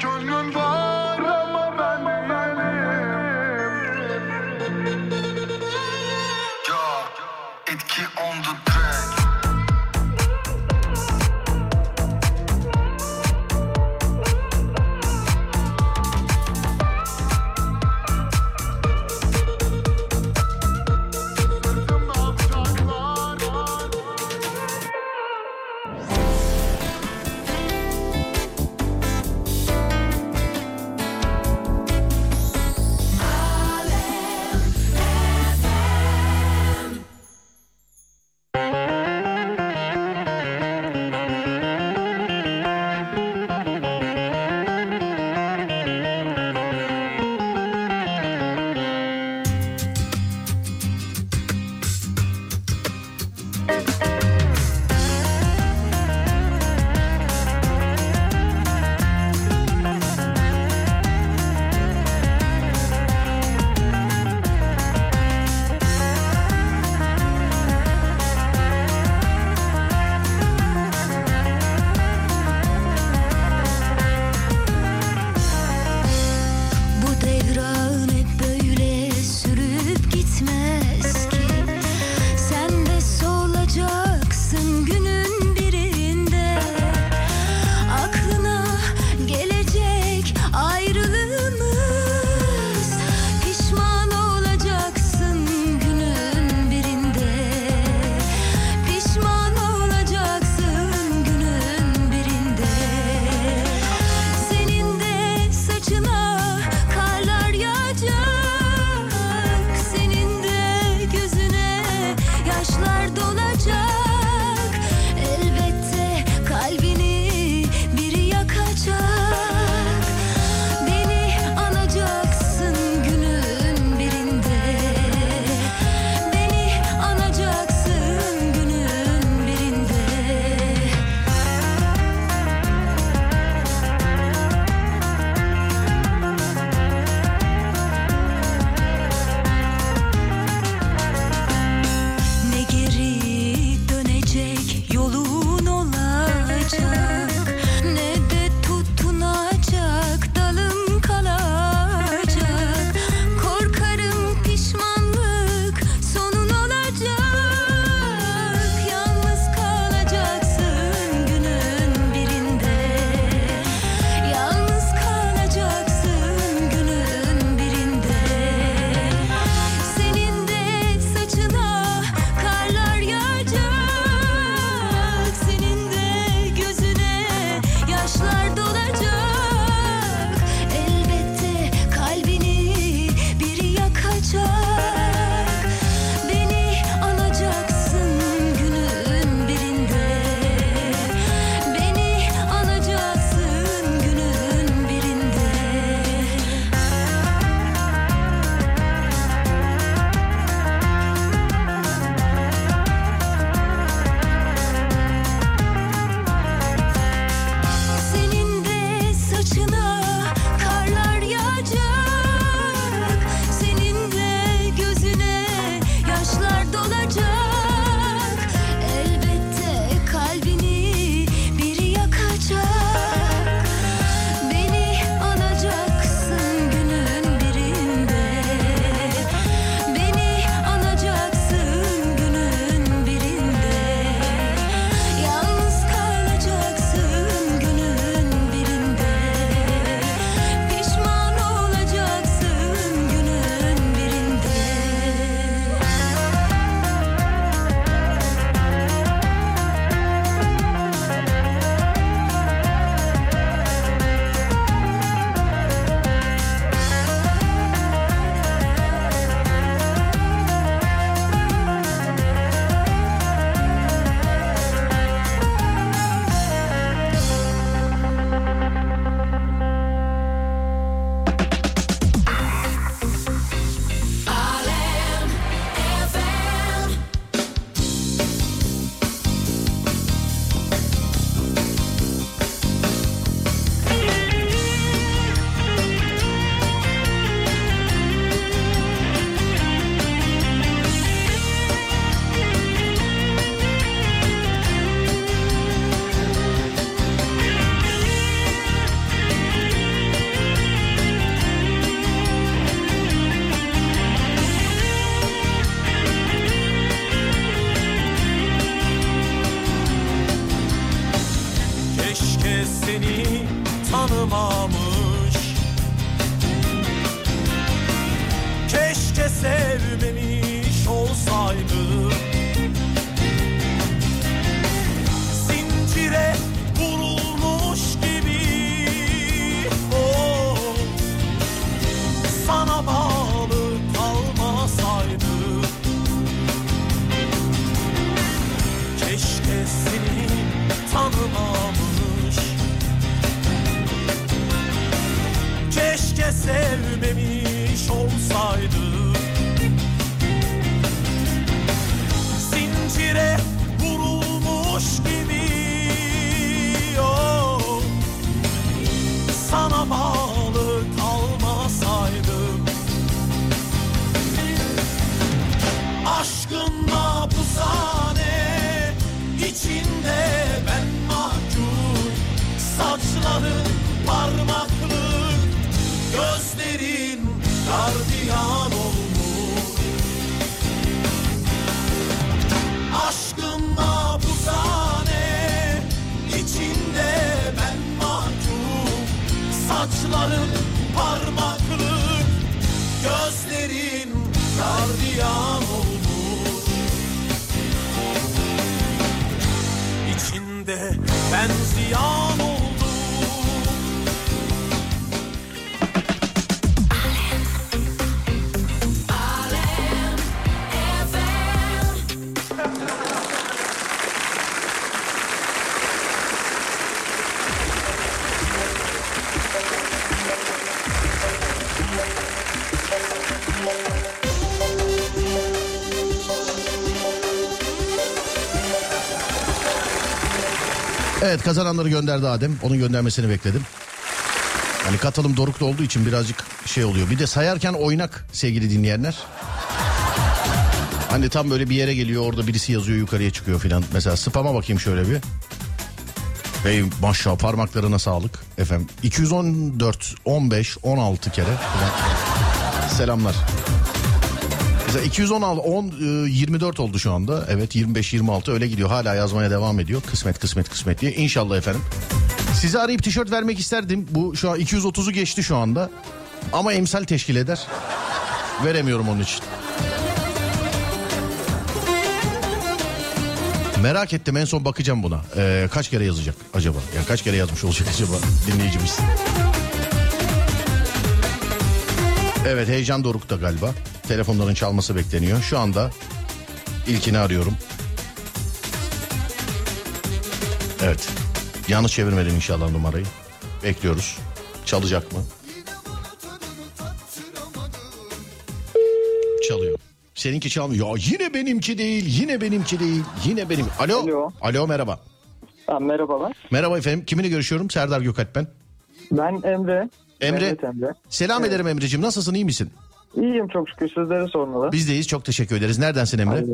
gönlüm var ama ben değilim. Ya etki on the track. önce sevmemiş olsaydım, zincire vurulmuş gibi oh, sana bağlı kalmasaydım. Keşke seni tanımamış, keşke sevmemiş olsaydım. Zincire vurulmuş gibi oh, sana bağlı kalmasaydım. Aşkınla bu sahne İçinde ben mahkum, saçların parmaklık, gözlerin gardiyan olmuş. Aşkınla bu sahne içinde ben mahkum, saçların parmaklık, gözlerin gardiyan olmuş. Ben ziyan oldum. Alem, Alem FM. Evet, kazananları gönderdi Adem. Onun göndermesini bekledim. Yani katılım doruklu olduğu için birazcık şey oluyor. Bir de sayarken oynak sevgili dinleyenler. Hani tam böyle bir yere geliyor, orada birisi yazıyor, yukarıya çıkıyor filan. Mesela spama bakayım şöyle bir. Bey maşallah, parmaklarına sağlık. Efendim 214, 15, 16 kere. Selamlar. Mesela 216, 10, 24 oldu şu anda. Evet, 25, 26 öyle gidiyor. Hala yazmaya devam ediyor. Kısmet, kısmet, kısmet diye. İnşallah efendim. Size arayıp tişört vermek isterdim. Bu şu an 230'u geçti şu anda. Ama emsal teşkil eder. Veremiyorum onun için. Merak ettim, en son bakacağım buna. Kaç kere yazacak acaba? Yani kaç kere yazmış olacak acaba dinleyicimiz? Evet, heyecan dorukta galiba. Telefonların çalması bekleniyor. Şu anda ilkini arıyorum. Evet. Yanlış çevirmedim inşallah numarayı. Bekliyoruz. Çalacak mı? Çalıyor. Seninki çalmıyor. Ya yine benimki değil. Yine benimki değil. Yine benim. Alo. Alo, alo merhaba. Ha, merhabalar. Merhaba efendim. Kiminle görüşüyorum? Serdar Gökalp ben. Ben Emre. Emre. Selam ederim Emre'ciğim. Nasılsın? İyi misin? İyiyim çok şükür, sizlere sormalı. Bizdeyiz, çok teşekkür ederiz. Neredensin Emre?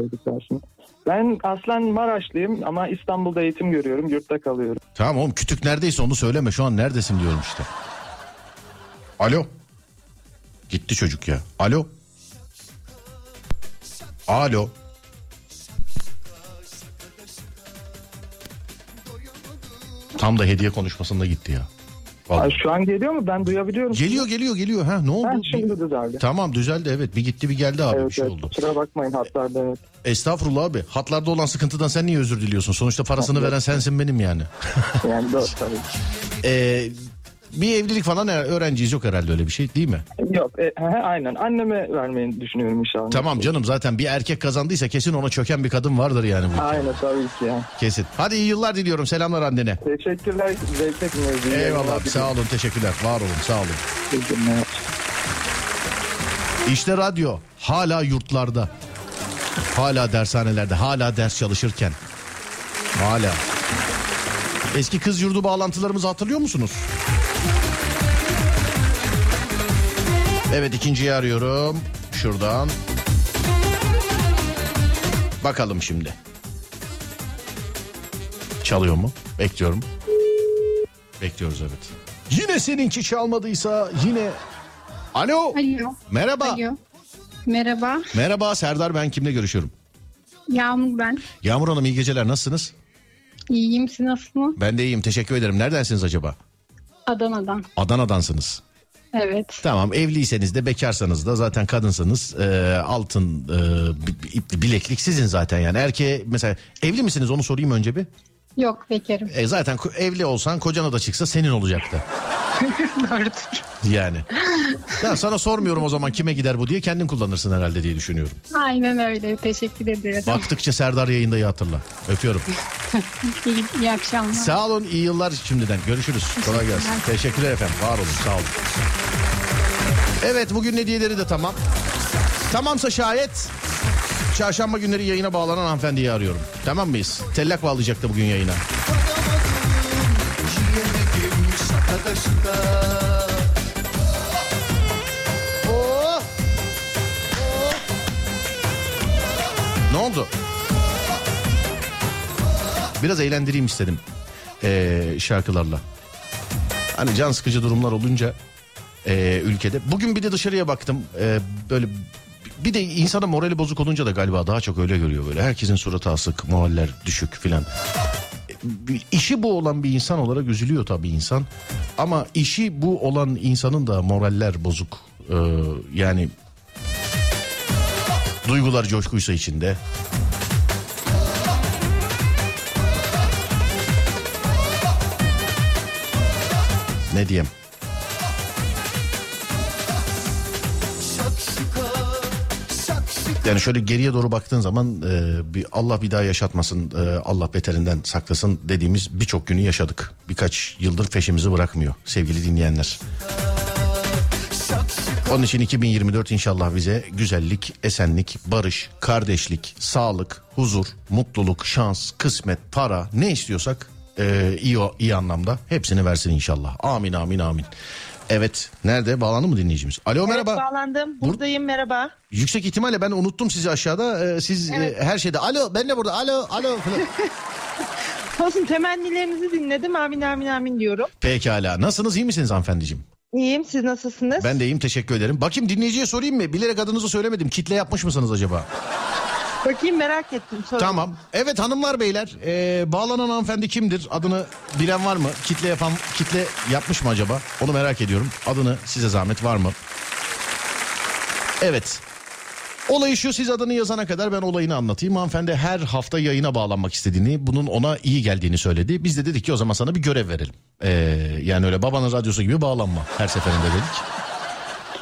Ben aslen Maraşlıyım ama İstanbul'da eğitim görüyorum, yurtta kalıyorum. Tamam oğlum, kütük neredeyse onu söyleme, şu an neredesin diyorum işte. Alo. Gitti çocuk ya. Alo. Alo. Tam da hediye konuşmasında gitti ya. Ay, şu an geliyor mu? Ben duyabiliyorum. Geliyor. Ha, ne oldu? Ben şimdi düzeldi. Tamam, düzeldi evet. Bir gitti bir geldi abi, evet, bir şey oldu. Kusura bakmayın hatlarda evet. Estağfurullah abi. Hatlarda olan sıkıntıdan sen niye özür diliyorsun? Sonuçta parasını veren sensin, benim yani. Yani doğru tabii. Bir evlilik falan öğrenciyiz, yok herhalde öyle bir şey değil mi? Yok aynen, anneme vermeyi düşünüyorum inşallah. Tamam canım, zaten bir erkek kazandıysa kesin ona çöken bir kadın vardır yani. Aynen tabii ki ya. Kesin. Hadi iyi yıllar diliyorum, selamlar annene. Teşekkürler. Eyvallah, sağ olun, teşekkürler, var olun, sağ olun. Teşekkürler. İşte radyo hala yurtlarda, hala dershanelerde, hala ders çalışırken, hala. Eski kız yurdu bağlantılarımızı hatırlıyor musunuz? Evet, ikinciyi arıyorum. Şuradan. Bakalım şimdi. Çalıyor mu? Bekliyorum. Bekliyoruz evet. Yine seninki çalmadıysa yine... Alo. Alo. Merhaba. Alo. Merhaba. Merhaba Serdar, ben kimle görüşüyorum? Yağmur ben. Yağmur Hanım iyi geceler, nasılsınız? İyiyim, siz nasılsınız? Ben de iyiyim, teşekkür ederim. Neredensiniz acaba? Adana'dan. Adana'dansınız. Evet. Tamam, evliyseniz de bekarsanız da zaten kadınsanız altın ipli bileklik sizin zaten yani. Erkeğe mesela, evli misiniz onu sorayım önce bir. Yok, bekarım. Zaten evli olsan kocana da çıksa senin olacaktı. Doğrudur. Yani. Ya sana sormuyorum o zaman kime gider bu diye, kendin kullanırsın herhalde diye düşünüyorum. Aynen öyle, teşekkür ederim. Baktıkça Serdar Yayında'yı hatırla. Öpüyorum. İyi akşamlar. Sağ olun, iyi yıllar şimdiden. Görüşürüz. Kolay gelsin. Teşekkürler efendim. Var olun, sağ olun. Evet, bugün hediyeleri de tamam. Tamamsa şayet... Çarşamba günleri yayına bağlanan hanımefendiyi arıyorum. Tamam mıyız? Tellak bağlayacaktı bugün yayına. Oh. Oh. Ne oldu? Biraz eğlendireyim istedim şarkılarla. Hani can sıkıcı durumlar olunca ülkede. Bugün bir de dışarıya baktım. Böyle... Bir de insana morali bozuk olunca da galiba daha çok öyle görüyor böyle. Herkesin suratı asık, moraller düşük filan. İşi bu olan bir insan olarak üzülüyor tabii insan. Ama işi bu olan insanın da moraller bozuk. Yani duygular coşkuysa içinde. Ne diyeyim? Yani şöyle geriye doğru baktığın zaman Allah bir daha yaşatmasın, Allah beterinden saklasın dediğimiz birçok günü yaşadık. Birkaç yıldır peşimizi bırakmıyor sevgili dinleyenler. Onun için 2024 inşallah bize güzellik, esenlik, barış, kardeşlik, sağlık, huzur, mutluluk, şans, kısmet, para, ne istiyorsak iyi anlamda hepsini versin inşallah. Amin, amin, amin. Evet. Nerede? Bağlandı mı dinleyicimiz? Alo, evet, merhaba. Bağlandım. Buradayım, merhaba. Yüksek ihtimalle ben unuttum sizi aşağıda. Siz evet. Her şeyde. Alo, ben de burada. Alo, alo. Olsun, temennilerinizi dinledim. Amin, amin, amin diyorum. Pekala. Nasılsınız? İyi misiniz hanımefendiciğim? İyiyim. Siz nasılsınız? Ben de iyiyim. Teşekkür ederim. Bakayım dinleyiciye sorayım mı? Bilerek adınızı söylemedim. Kitle yapmış mısınız acaba? Bakayım, merak ettim. Sorayım. Tamam. Evet hanımlar beyler. Bağlanan hanımefendi kimdir? Adını bilen var mı? Kitle yapmış mı acaba? Onu merak ediyorum. Adını size zahmet var mı? Evet. Olayı şu, siz adını yazana kadar ben olayını anlatayım. Hanımefendi her hafta yayına bağlanmak istediğini, bunun ona iyi geldiğini söyledi. Biz de dedik ki o zaman sana bir görev verelim. Yani öyle babanın radyosu gibi bağlanma her seferinde dedik.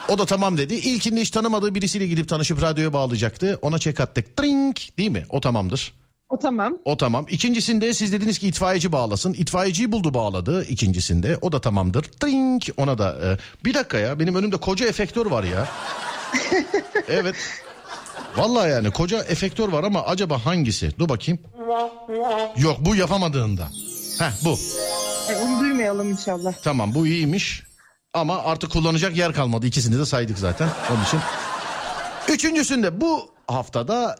O da tamam dedi. İlkinde hiç tanımadığı birisiyle gidip tanışıp radyoya bağlayacaktı. Ona çek attık. Drink, değil mi? O tamamdır. O tamam. O tamam. İkincisinde siz dediniz ki itfaiyeci bağlasın. İtfaiyeciyi buldu, bağladı ikincisinde. O da tamamdır. Drink, ona da... Bir dakika ya, benim önümde koca efektör var ya. Evet. Vallahi yani koca efektör var ama acaba hangisi? Dur bakayım. Yok, bu yapamadığında. Heh, bu. Onu duymayalım inşallah. Tamam, bu iyiymiş. Ama artık kullanacak yer kalmadı. İkisini de saydık zaten onun için. Üçüncüsünde bu haftada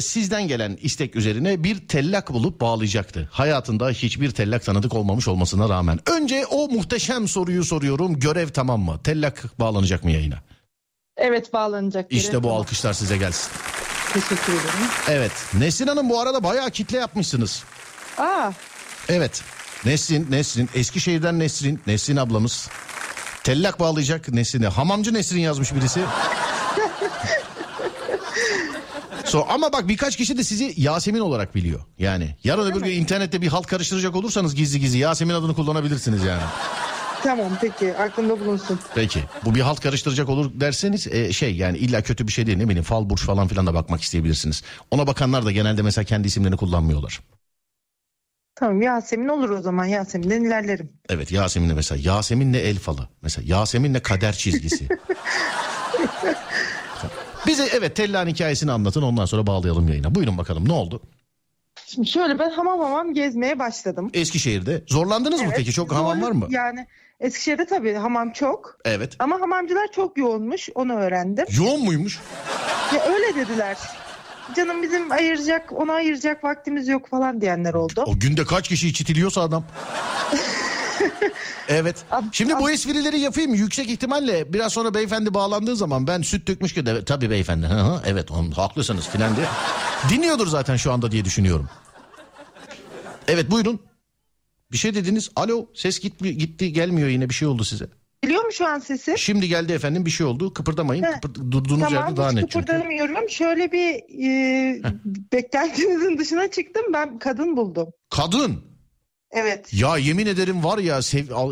sizden gelen istek üzerine bir tellak bulup bağlayacaktı. Hayatında hiçbir tellak tanıdık olmamış olmasına rağmen. Önce o muhteşem soruyu soruyorum. Görev tamam mı? Tellak bağlanacak mı yayına? Evet, bağlanacak. İşte bu, alkışlar size gelsin. Teşekkür ederim. Evet. Nesrin Hanım bu arada bayağı kitle yapmışsınız. Aa. Evet. Nesrin. Eskişehir'den Nesrin ablamız. Tellak bağlayacak Nesrin'e. Hamamcı Nesrin yazmış birisi. Ama bak, birkaç kişi de sizi Yasemin olarak biliyor. Yani yarın öbür gün internette bir halt karıştıracak olursanız gizli gizli Yasemin adını kullanabilirsiniz yani. Tamam, peki, aklımda bulunsun. Peki, bu bir halt karıştıracak olur derseniz yani illa kötü bir şey değil, ne bileyim fal burç falan filan da bakmak isteyebilirsiniz. Ona bakanlar da genelde mesela kendi isimlerini kullanmıyorlar. Tamam, Yasemin olur o zaman. Yasemin'den ilerlerim. Evet, Yasemin'le mesela. Yasemin'le el falı. Mesela Yasemin'le kader çizgisi. Bize evet tellan hikayesini anlatın, ondan sonra bağlayalım yayına. Buyurun bakalım, ne oldu? Şimdi şöyle, ben hamam gezmeye başladım. Eskişehir'de. Zorlandınız mı peki? Çok hamam var mı? Yani Eskişehir'de tabii hamam çok. Evet. Ama hamamcılar çok yoğunmuş, onu öğrendim. Yoğun muymuş? Ya öyle dediler. Canım bizim ona ayıracak vaktimiz yok falan diyenler oldu. O günde kaç kişi içitiliyorsa adam. Evet. Şimdi bu esprileri yapayım. Yüksek ihtimalle biraz sonra beyefendi bağlandığı zaman ben süt dökmüş ki de, tabii beyefendi. Evet, haklısınız filan diye. Dinliyordur zaten şu anda diye düşünüyorum. Evet, buyurun. Bir şey dediniz. Alo, ses gitti gelmiyor, yine bir şey oldu size. Geliyor mu şu an sesim? Şimdi geldi efendim, bir şey oldu. Kıpırdamayın. Durduğunuz yerde daha net çünkü. Tamam, kıpırdamıyorum. Şöyle bir beklentinizin dışına çıktım. Ben kadın buldum. Kadın? Evet. Ya yemin ederim var ya,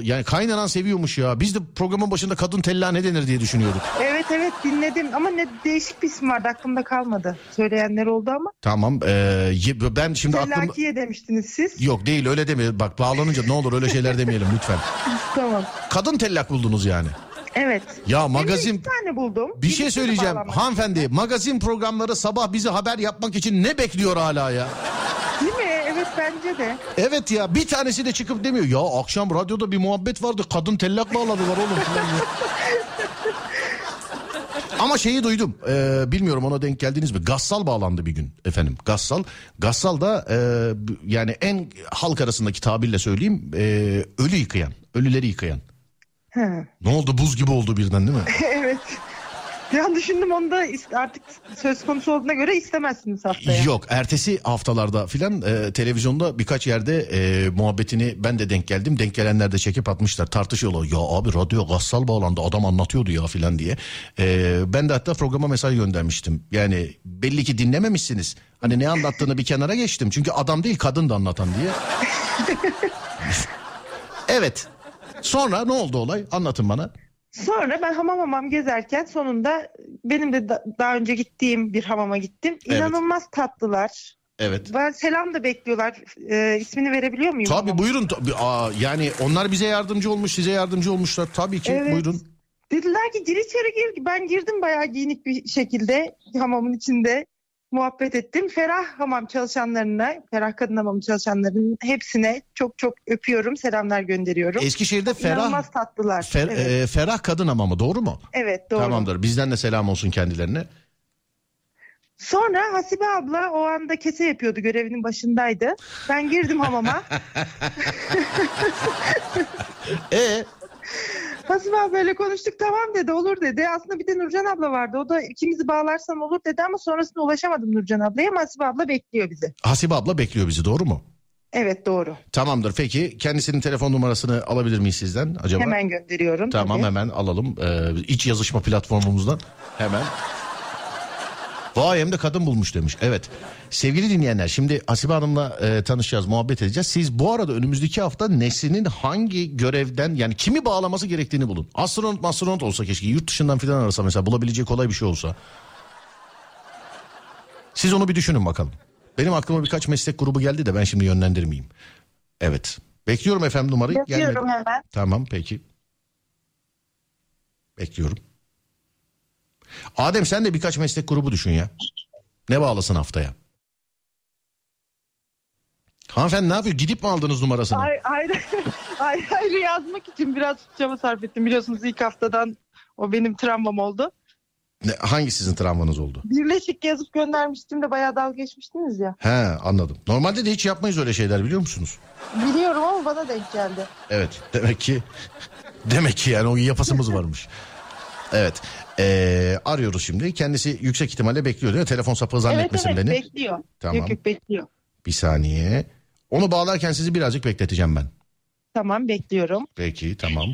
yani kaynanan seviyormuş ya. Biz de programın başında kadın tellal ne denir diye düşünüyorduk. Evet evet, dinledim ama ne değişik bir isim vardı, aklımda kalmadı. Söyleyenler oldu ama. Tamam, ben şimdi aklımda... Tellakiye demiştiniz siz. Yok değil, öyle demeyelim. Bak bağlanınca ne olur öyle şeyler demeyelim lütfen. Tamam. Kadın tellak buldunuz yani. Evet. Ya magazin... Bir tane buldum. Bir şey söyleyeceğim hanımefendi. Magazin programları sabah bizi haber yapmak için ne bekliyor hala ya? Bence de. Evet ya, bir tanesi de çıkıp demiyor. Ya akşam radyoda bir muhabbet vardı. Kadın tellak bağladılar oğlum. Ama şeyi duydum. Bilmiyorum ona denk geldiniz mi? Gassal bağlandı bir gün efendim. Gassal da yani en halk arasındaki tabirle söyleyeyim. Ölüleri yıkayan. He. Ne oldu? Buz gibi oldu birden değil mi? Evet. Ya düşündüm, onu da artık söz konusu olduğuna göre istemezsiniz haftaya. Yok, ertesi haftalarda filan televizyonda birkaç yerde muhabbetini ben de denk geldim. Denk gelenler de çekip atmışlar, tartışıyorlar. Ya abi radyo gassal bağlandı, adam anlatıyordu ya filan diye. Ben de hatta programa mesaj göndermiştim. Yani belli ki dinlememişsiniz. Hani ne anlattığını bir kenara geçtim. Çünkü adam değil kadın da anlatan diye. Evet. Sonra ne oldu olay? Anlatın bana. Sonra ben hamam gezerken sonunda benim de daha önce gittiğim bir hamama gittim. İnanılmaz evet. Tatlılar. Evet. Ben selam da bekliyorlar. İsmini verebiliyor muyum? Tabii buyurun. Yani onlar bize yardımcı olmuş, size yardımcı olmuşlar. Tabii ki evet. Buyurun. Dediler ki gir içeri gir. Ben girdim bayağı giyinik bir şekilde hamamın içinde. Muhabbet ettim. Ferah Kadın Hamamı çalışanlarının hepsine çok çok öpüyorum, selamlar gönderiyorum. Eskişehir'de İnanılmaz tatlılar. Evet. Ferah Kadın Hamamı, doğru mu? Evet, doğru. Tamamdır, bizden de selam olsun kendilerine. Sonra Hasibe abla o anda kese yapıyordu, görevinin başındaydı. Ben girdim hamama. Hasibe abla böyle konuştuk, tamam dedi, olur dedi. Aslında bir de Nurcan abla vardı, o da ikimizi bağlarsan olur dedi ama sonrasında ulaşamadım Nurcan ablaya ama Hasibe abla bekliyor bizi. Hasibe abla bekliyor bizi, doğru mu? Evet, doğru. Tamamdır, peki kendisinin telefon numarasını alabilir miyiz sizden acaba? Hemen gönderiyorum. Tamam tabii. Hemen alalım iç yazışma platformumuzdan hemen. Vay, hem de kadın bulmuş demiş. Evet. Sevgili dinleyenler, şimdi Hasibe Hanım'la tanışacağız, muhabbet edeceğiz. Siz bu arada önümüzdeki hafta Nesin'in hangi görevden, yani kimi bağlaması gerektiğini bulun. Astronot olsa keşke, yurt dışından filan arasa mesela, bulabilecek kolay bir şey olsa. Siz onu bir düşünün bakalım. Benim aklıma birkaç meslek grubu geldi de ben şimdi yönlendirmeyeyim. Evet. Bekliyorum efendim numarayı. Bekliyorum hemen. Tamam, peki. Bekliyorum. Adem, sen de birkaç meslek grubu düşün ya. Ne bağlasın haftaya? Hanımefendi ne yapıyor? Gidip mi aldınız numarasını? Ayrı yazmak için biraz çaba sarf ettim. Biliyorsunuz ilk haftadan o benim travmam oldu. Hangi sizin travmanız oldu? Birleşik yazıp göndermiştim de bayağı dalga geçmiştiniz ya. He, anladım. Normalde de hiç yapmayız öyle şeyler, biliyor musunuz? Biliyorum ama bana denk geldi. Evet, demek ki yani o yapasımız varmış. Evet. Arıyoruz şimdi. Kendisi yüksek ihtimalle bekliyor değil mi? Telefon sapığı zannetmesin beni. Evet bekliyor. Tamam. Yok, bekliyor. Bir saniye. Onu bağlarken sizi birazcık bekleteceğim ben. Tamam, bekliyorum. Peki, tamam.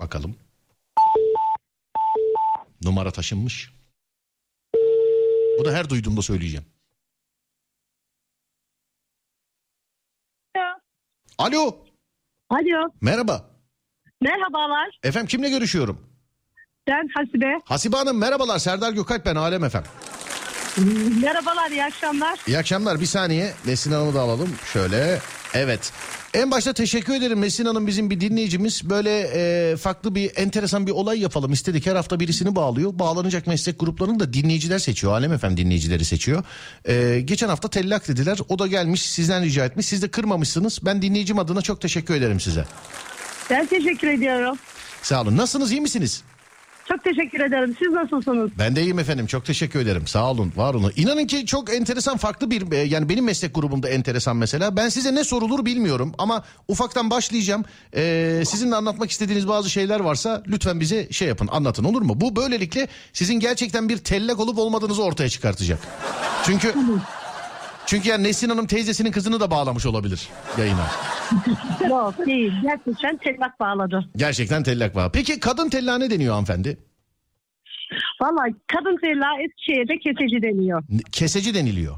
Bakalım. Numara taşınmış. Bu da her duyduğumda söyleyeceğim. Ya. Alo. Alo. Merhaba. Merhabalar. Efendim, kimle görüşüyorum? Ben Hasibe. Hasibe Hanım merhabalar, Serdar Gökalp ben, Alem FM. Merhabalar, iyi akşamlar. İyi akşamlar, bir saniye Nesin Hanım'ı da alalım şöyle. Evet, en başta teşekkür ederim Nesin Hanım, bizim bir dinleyicimiz. Böyle farklı bir enteresan bir olay yapalım istedik, her hafta birisini bağlıyor. Bağlanacak meslek gruplarını da dinleyiciler seçiyor, Alem FM dinleyicileri seçiyor. Geçen hafta tellak dediler, o da gelmiş sizden rica etmiş, siz de kırmamışsınız. Ben dinleyicim adına çok teşekkür ederim size. Ben teşekkür ediyorum. Sağ olun, nasılsınız, iyi misiniz? Çok teşekkür ederim. Siz nasılsınız? Ben de iyiyim efendim. Çok teşekkür ederim. Sağ olun, var olun. İnanın ki çok enteresan, farklı bir, yani benim meslek grubumda enteresan mesela. Ben size ne sorulur bilmiyorum ama ufaktan başlayacağım. Sizin de anlatmak istediğiniz bazı şeyler varsa lütfen bize şey yapın, anlatın, olur mu? Bu böylelikle sizin gerçekten bir tellak olup olmadığınızı ortaya çıkartacak. Çünkü Çünkü yani Nesrin Hanım teyzesinin kızını da bağlamış olabilir yayına. Yok değil. Gerçekten tellak bağladı. Gerçekten tellak bağladı. Peki kadın tellağa ne deniyor hanımefendi? Vallahi kadın tellağa Eskişehir'de keseci deniyor. Keseci deniliyor.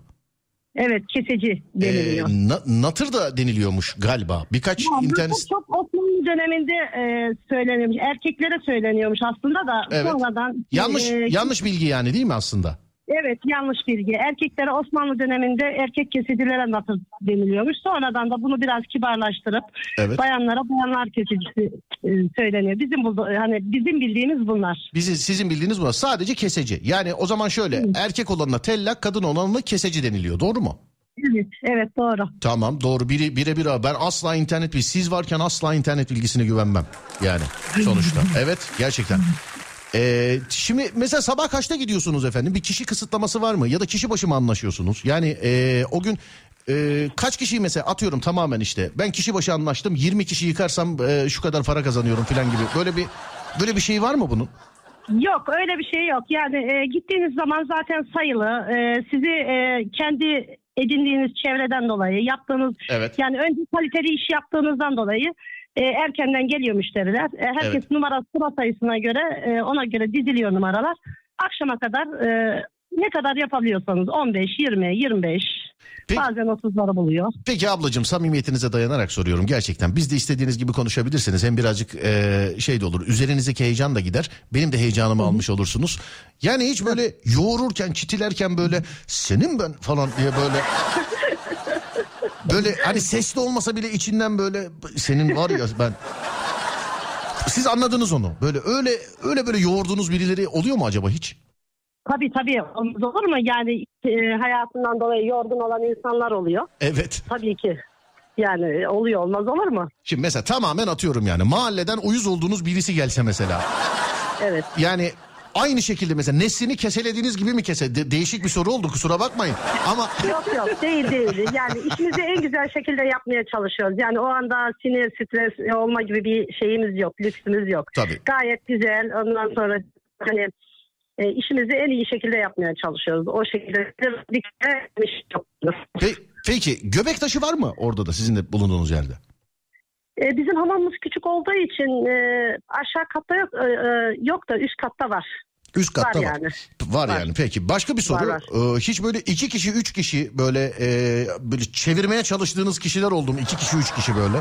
Evet, keseci deniliyor. Natır da deniliyormuş galiba. Birkaç ya, internet... Çok Osmanlı döneminde söyleniyormuş. Erkeklere söyleniyormuş aslında da. Evet. Sonradan... Yanlış bilgi yani değil mi aslında? Evet, yanlış bilgi. Erkeklere Osmanlı döneminde erkek kesicilere natır deniliyormuş. Sonradan da bunu biraz kibarlaştırıp evet, bayanlara bayanlar kesicisi söyleniyor. Bizim bildiğimiz bunlar. Sizin bildiğiniz bunlar. Sadece keseci. Yani o zaman şöyle, evet, erkek olanına tellak, kadın olanına keseci deniliyor. Doğru mu? Evet, doğru. Tamam, doğru. Birebir abi. Ben asla internet bilgisi. Siz varken asla internet bilgisine güvenmem. Yani sonuçta. Evet, gerçekten. Şimdi mesela sabah kaçta gidiyorsunuz efendim? Bir kişi kısıtlaması var mı? Ya da kişi başı mı anlaşıyorsunuz? Yani o gün kaç kişiyi mesela atıyorum tamamen işte. Ben kişi başı anlaştım. 20 kişi yıkarsam şu kadar para kazanıyorum falan gibi. Böyle bir şey var mı bunun? Yok, öyle bir şey yok. Yani gittiğiniz zaman zaten sayılı. Sizi kendi edindiğiniz çevreden dolayı yaptığınız... Evet. Yani önce kaliteli iş yaptığınızdan dolayı... erkenden geliyor müşteriler. Herkes evet, sıra sayısına göre ona göre diziliyor numaralar. Akşama kadar ne kadar yapabiliyorsanız 15, 20, 25 peki, bazen 30'ları buluyor. Peki ablacığım, samimiyetinize dayanarak soruyorum gerçekten. Biz de istediğiniz gibi konuşabilirsiniz. Hem birazcık şey de olur. Üzerinizdeki heyecan da gider. Benim de heyecanımı almış olursunuz. Yani hiç böyle yoğururken, çitilerken böyle senin ben falan diye böyle... Böyle hani sesli olmasa bile içinden böyle senin var ya ben. Siz anladınız onu. Böyle öyle böyle yoğurduğunuz birileri oluyor mu acaba hiç? Tabii. Olur mu? Yani hayatından dolayı yorgun olan insanlar oluyor. Evet. Tabii ki. Yani oluyor, olmaz olur mu? Şimdi mesela tamamen atıyorum yani. Mahalleden uyuz olduğunuz birisi gelse mesela. Evet. Yani aynı şekilde mesela Nesrin'i keselediğiniz gibi mi değişik bir soru oldu, kusura bakmayın ama... Yok değil yani işimizi en güzel şekilde yapmaya çalışıyoruz. Yani o anda sinir, stres olma gibi bir şeyimiz yok, lüksümüz yok. Tabii. Gayet güzel, ondan sonra hani işimizi en iyi şekilde yapmaya çalışıyoruz. O şekilde Peki göbek taşı var mı orada da sizin de bulunduğunuz yerde? Bizim hamamımız küçük olduğu için aşağı katta yok da üst katta var. Üst katta var. Var yani. Peki başka bir soru. Var. Hiç böyle 2 kişi 3 kişi böyle çevirmeye çalıştığınız kişiler oldu mu? 2 kişi 3 kişi böyle.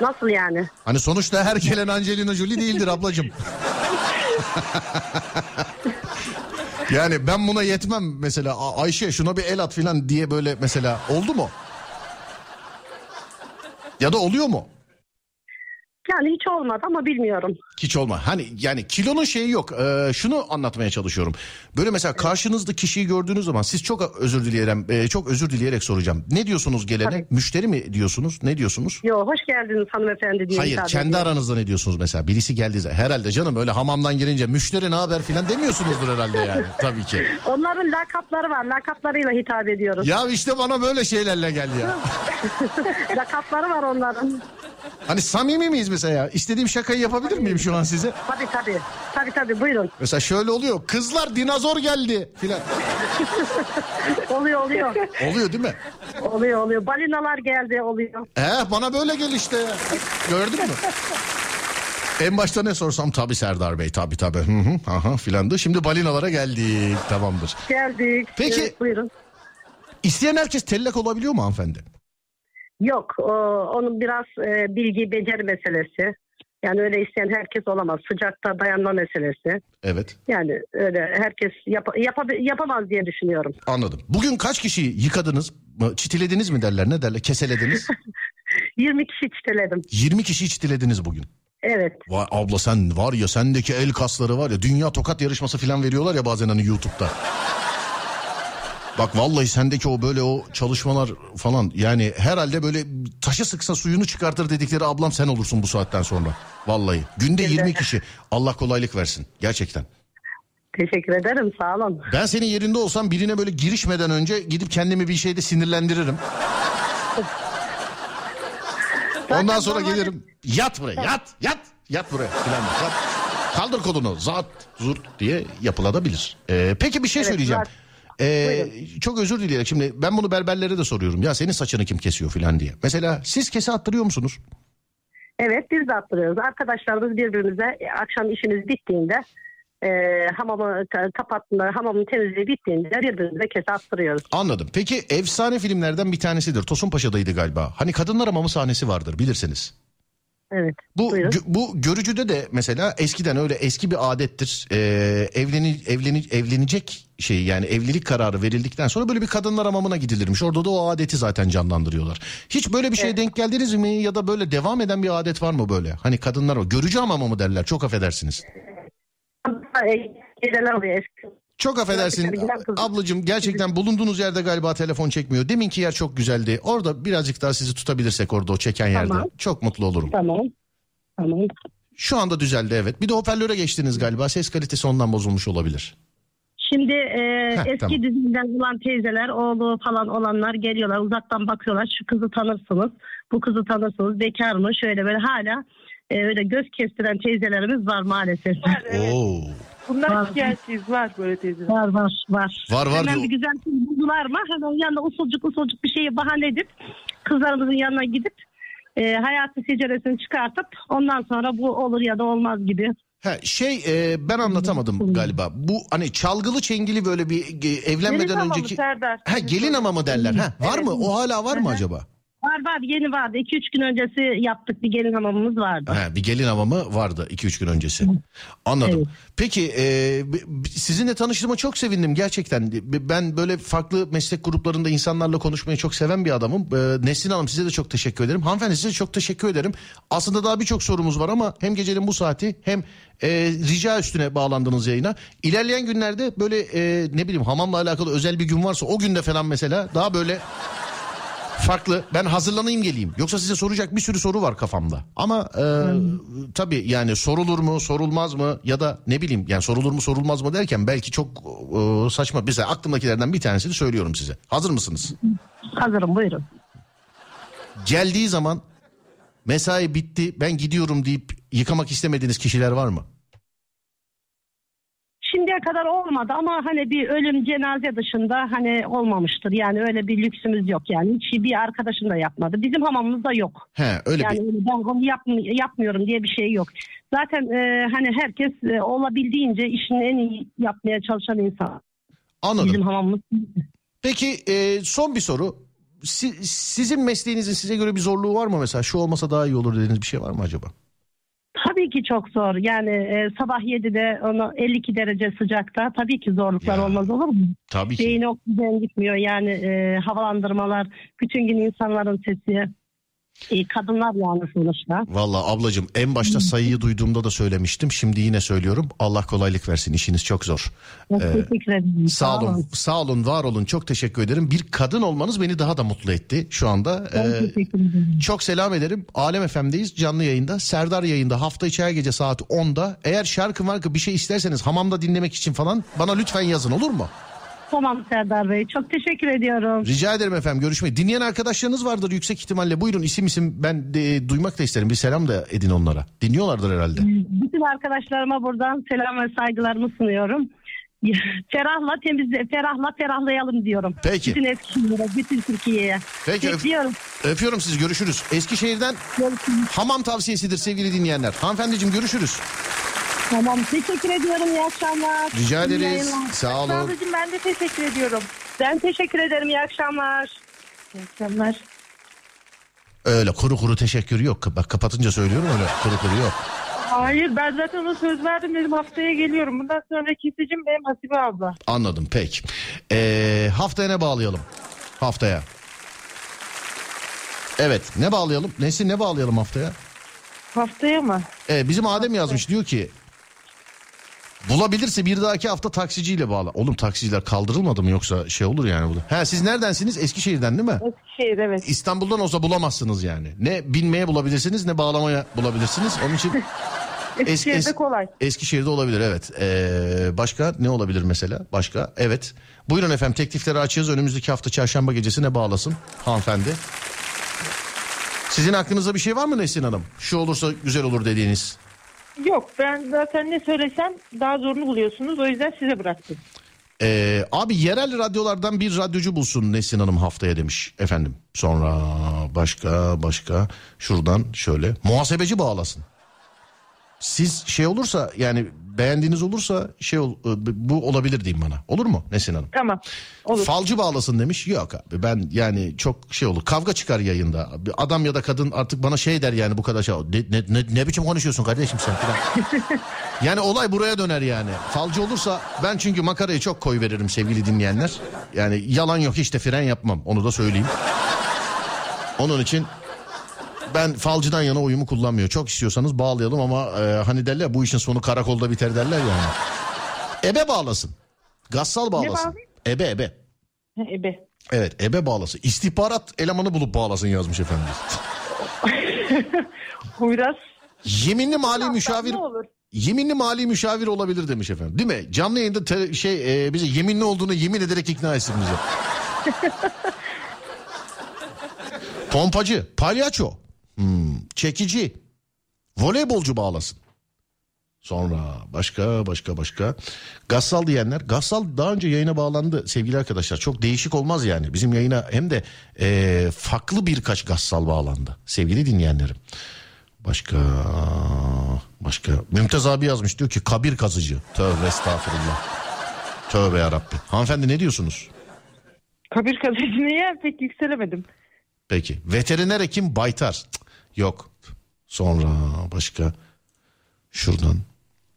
Nasıl yani? Hani sonuçta her gelen Angelina Jolie değildir ablacığım. Yani ben buna yetmem mesela, Ayşe şuna bir el at falan diye böyle mesela oldu mu? Ya da oluyor mu? Yani hiç olmadı ama bilmiyorum. Hiç olmadı. Hani yani kilonun şeyi yok. Şunu anlatmaya çalışıyorum. Böyle mesela karşınızda kişiyi gördüğünüz zaman siz çok özür dileyerek soracağım. Ne diyorsunuz gelene? Tabii. Müşteri mi diyorsunuz? Ne diyorsunuz? Yo, hoş geldiniz hanımefendi diye. Hayır, kendi aranızda ne diyorsunuz mesela? Birisi geldiğinde herhalde canım öyle hamamdan girince müşteri ne haber filan demiyorsunuzdur herhalde yani. Tabii ki. Onların lakapları var. Lakaplarıyla hitap ediyoruz. Ya işte bana böyle şeylerle geldi ya. Lakapları var onların. Hani samimi miyiz mesela ya? İstediğim şakayı yapabilir miyim şu an size? Tabii. Tabii buyurun. Mesela şöyle oluyor. Kızlar dinozor geldi filan. Oluyor. Oluyor değil mi? Oluyor. Balinalar geldi oluyor. Bana böyle gel işte. Gördün mü? En başta ne sorsam tabii Serdar Bey tabii. Hı, aha filandı. Şimdi balinalara geldik. Tamamdır. Geldik. Peki. Evet, buyurun. İsteyen herkes tellak olabiliyor mu hanımefendi? Yok, onun biraz bilgi, beceri meselesi. Yani öyle isteyen herkes olamaz. Sıcakta dayanma meselesi. Evet. Yani öyle herkes yapamaz diye düşünüyorum. Anladım. Bugün kaç kişiyi yıkadınız? Çitilediniz mi derler? Ne derler? Keselediniz? 20 kişi çiteledim. 20 kişi çitilediniz bugün. Evet. Vay abla, sen var ya, sendeki el kasları var ya, dünya tokat yarışması falan veriyorlar ya bazen hani YouTube'da. Bak vallahi sendeki o böyle o çalışmalar falan yani herhalde böyle taşı sıksa suyunu çıkartır dedikleri ablam sen olursun bu saatten sonra. Vallahi günde 20 kişi, Allah kolaylık versin gerçekten. Teşekkür ederim, sağ olun. Ben senin yerinde olsam birine böyle girişmeden önce gidip kendimi bir şeyde sinirlendiririm. Ondan sonra gelirim, yat buraya yat buraya falan yat. Kaldır kolunu zat zurt diye yapılabilir. Peki bir şey söyleyeceğim. Çok özür dileyerek, şimdi ben bunu berberlere de soruyorum. Ya senin saçını kim kesiyor filan diye. Mesela siz kese attırıyor musunuz? Evet, biz de attırıyoruz. Arkadaşlarımız birbirimize akşam işimiz bittiğinde, hamamı kapattığında, hamamın temizliği bittiğinde birbirimize kese attırıyoruz. Anladım. Peki efsane filmlerden bir tanesidir. Tosunpaşa'daydı galiba. Hani kadınlar hamamı sahnesi vardır, bilirsiniz. Evet. Bu görücüde de mesela eskiden öyle eski bir adettir. Evlenecek şey, yani evlilik kararı verildikten sonra böyle bir kadınlar hamamına gidilirmiş. Orada da o adeti zaten canlandırıyorlar. Hiç böyle bir şeye denk geldiniz mi, ya da böyle devam eden bir adet var mı böyle? Hani kadınlar o görücü hamamı mı derler? Çok affedersiniz. Çok affedersin ablacığım, gerçekten bulunduğunuz yerde galiba telefon çekmiyor. Deminki yer çok güzeldi. Orada birazcık daha sizi tutabilirsek, orada o çeken yerde. Tamam. Çok mutlu olurum. Tamam. Şu anda düzeldi, evet. Bir de hoparlöre geçtiniz galiba. Ses kalitesi ondan bozulmuş olabilir. Şimdi eski tamam. Dizimden olan teyzeler, oğlu falan olanlar geliyorlar. Uzaktan bakıyorlar. Şu kızı tanırsınız. Bu kızı tanırsınız. Bekar mı? Şöyle böyle hala öyle göz kestiren teyzelerimiz var maalesef. Var, evet. Oo. Bunlar şikayetçiyiz, var böyle teyzeler. Var. Hemen bir güzel şey buldular mı? Hemen yanına usulcuk bir şeyi bahane edip kızlarımızın yanına gidip hayatı seceresini çıkartıp ondan sonra bu olur ya da olmaz gibi. Ben anlatamadım galiba. Bu hani çalgılı çengili böyle bir evlenmeden gelin önceki. Serdar. Gelin hamamı derler. Var mı? O hala var mı acaba? Var, yeni vardı. 2-3 gün öncesi yaptık, bir gelin hamamımız vardı. Bir gelin hamamı vardı 2-3 gün öncesi. Anladım. Evet. Peki sizinle tanıştığıma çok sevindim gerçekten. Ben böyle farklı meslek gruplarında insanlarla konuşmayı çok seven bir adamım. Nesrin Hanım, size de çok teşekkür ederim. Hanımefendi, size de çok teşekkür ederim. Aslında daha birçok sorumuz var ama hem gecenin bu saati hem rica üstüne bağlandığınız yayına. İlerleyen günlerde böyle hamamla alakalı özel bir gün varsa o günde falan mesela daha böyle... Farklı. Ben hazırlanayım geleyim. Yoksa size soracak bir sürü soru var kafamda. Ama tabii yani sorulur mu sorulmaz mı, ya da ne bileyim yani sorulur mu sorulmaz mı derken belki çok saçma. Mesela aklımdakilerden bir tanesini söylüyorum size. Hazır mısınız? Hazırım, buyurun. Geldiği zaman mesai bitti ben gidiyorum deyip yıkamak istemediğiniz kişiler var mı? Şimdiye kadar olmadı ama hani bir ölüm, cenaze dışında hani olmamıştır. Yani öyle bir lüksümüz yok yani. Hiç bir arkadaşım da yapmadı. Bizim hamamımızda yok. Öyle yani bir... Ben onu yapmıyorum diye bir şey yok. Zaten hani herkes olabildiğince işini en iyi yapmaya çalışan insan. Anladım. Bizim hamamımız. Peki son bir soru. Sizin mesleğinizin size göre bir zorluğu var mı mesela? Şu olmasa daha iyi olur dediğiniz bir şey var mı acaba? Tabii ki çok zor. Yani sabah 7'de 52 derece sıcakta tabii ki zorluklar olmaz, olur mu? Tabii ki. Beyni oksijen gitmiyor yani, havalandırmalar, bütün gün insanların sesi, kadınlar yani sonuçta. Vallahi ablacığım, en başta sayıyı duyduğumda da söylemiştim. Şimdi yine söylüyorum. Allah kolaylık versin. İşiniz çok zor. Teşekkür ederim. Sağ olun, var olun. Çok teşekkür ederim. Bir kadın olmanız beni daha da mutlu etti şu anda. Çok selam ederim. Alem FM'deyiz. Canlı yayında. Serdar Yayında. Hafta içi her gece saat 10'da. Eğer şarkı bir şey isterseniz hamamda dinlemek için falan bana lütfen yazın, olur mu? Tamam Serdar Bey, çok teşekkür ediyorum. Rica ederim efendim, görüşmeyi. Dinleyen arkadaşlarınız vardır yüksek ihtimalle. Buyurun, isim ben duymak da isterim. Bir selam da edin onlara. Dinliyorlardır herhalde. Bütün arkadaşlarıma buradan selam ve saygılarımı sunuyorum. Ferahlayalım diyorum. Peki. Bütün Eskişehir'e, bütün Türkiye'ye. Peki. Öpüyorum sizi, görüşürüz. Eskişehir'den hamam tavsiyesidir sevgili dinleyenler. Hanımefendiciğim, görüşürüz. Tamam, teşekkür ediyorum, iyi akşamlar. Rica ederiz, sağ olun. Sağolcum, ben de teşekkür ediyorum. Ben teşekkür ederim, iyi akşamlar. İyi akşamlar. Öyle kuru teşekkür yok. Bak kapatınca söylüyorum, öyle kuru yok. Hayır, ben zaten ona söz verdim, dedim haftaya geliyorum. Bundan sonra kesicim benim Hasibe abla. Anladım, peki. Haftaya ne bağlayalım? Haftaya. Evet, ne bağlayalım? Ne bağlayalım haftaya? Haftaya mı? Bizim Adem yazmış, diyor ki... Bulabilirse bir dahaki hafta taksiciyle bağla. Oğlum, taksiciler kaldırılmadı mı, yoksa şey olur yani bu. Siz neredensiniz? Eskişehir'den değil mi? Eskişehir, evet. İstanbul'dan olsa bulamazsınız yani. Ne binmeye bulabilirsiniz ne bağlamaya bulabilirsiniz. Onun için Eskişehir'de kolay. Eskişehir'de olabilir, evet. Başka ne olabilir mesela? Başka, evet. Buyurun efendim, teklifleri açıyoruz. Önümüzdeki hafta çarşamba gecesine bağlasın hanımefendi. Sizin aklınızda bir şey var mı Nesrin Hanım? Şu olursa güzel olur dediğiniz. Yok, ben zaten ne söylesem daha zorunu buluyorsunuz, o yüzden size bıraktım. Abi yerel radyolardan bir radyocu bulsun Nesin Hanım haftaya demiş efendim. Sonra başka şuradan şöyle muhasebeci bağlasın. Siz şey olursa yani beğendiğiniz olursa bu olabilir diyeyim bana. Olur mu Nesin Hanım? Tamam. Olur. Falcı bağlasın demiş. Yok abi ben yani çok şey olur. Kavga çıkar yayında. Adam ya da kadın artık bana şey der yani bu kadar şey. Ne biçim konuşuyorsun kardeşim sen falan. Yani olay buraya döner yani. Falcı olursa ben çünkü makarayı çok koy veririm sevgili dinleyenler. Yani yalan yok hiç de fren yapmam. Onu da söyleyeyim. Onun için... Ben falcıdan yana oyumu kullanmıyor. Çok istiyorsanız bağlayalım ama hani derler bu işin sonu karakolda biter derler yani. Ebe bağlasın. Gassal bağlasın. Ebe. Ebe. Evet ebe bağlasın. İstihbarat elemanı bulup bağlasın yazmış efendimiz. Huyraz. Yeminli mali müşavir olabilir demiş efendim. Değil mi? Canlı yayında bize yeminli olduğunu yemin ederek ikna etsin bize. Pompacı, palyaço. Çekici, voleybolcu bağlasın. Sonra başka. Gassal diyenler. Gassal daha önce yayına bağlandı sevgili arkadaşlar. Çok değişik olmaz yani. Bizim yayına hem de farklı birkaç gassal bağlandı sevgili dinleyenlerim. Başka. Mümtaz abi yazmış diyor ki kabir kazıcı. Tövbe estağfurullah. Tövbe yarabbim. Hanımefendi ne diyorsunuz? Kabir kazıcı niye pek yükselemedim. Peki. Veteriner hekim baytar. Cık, yok. Sonra başka. Şuradan.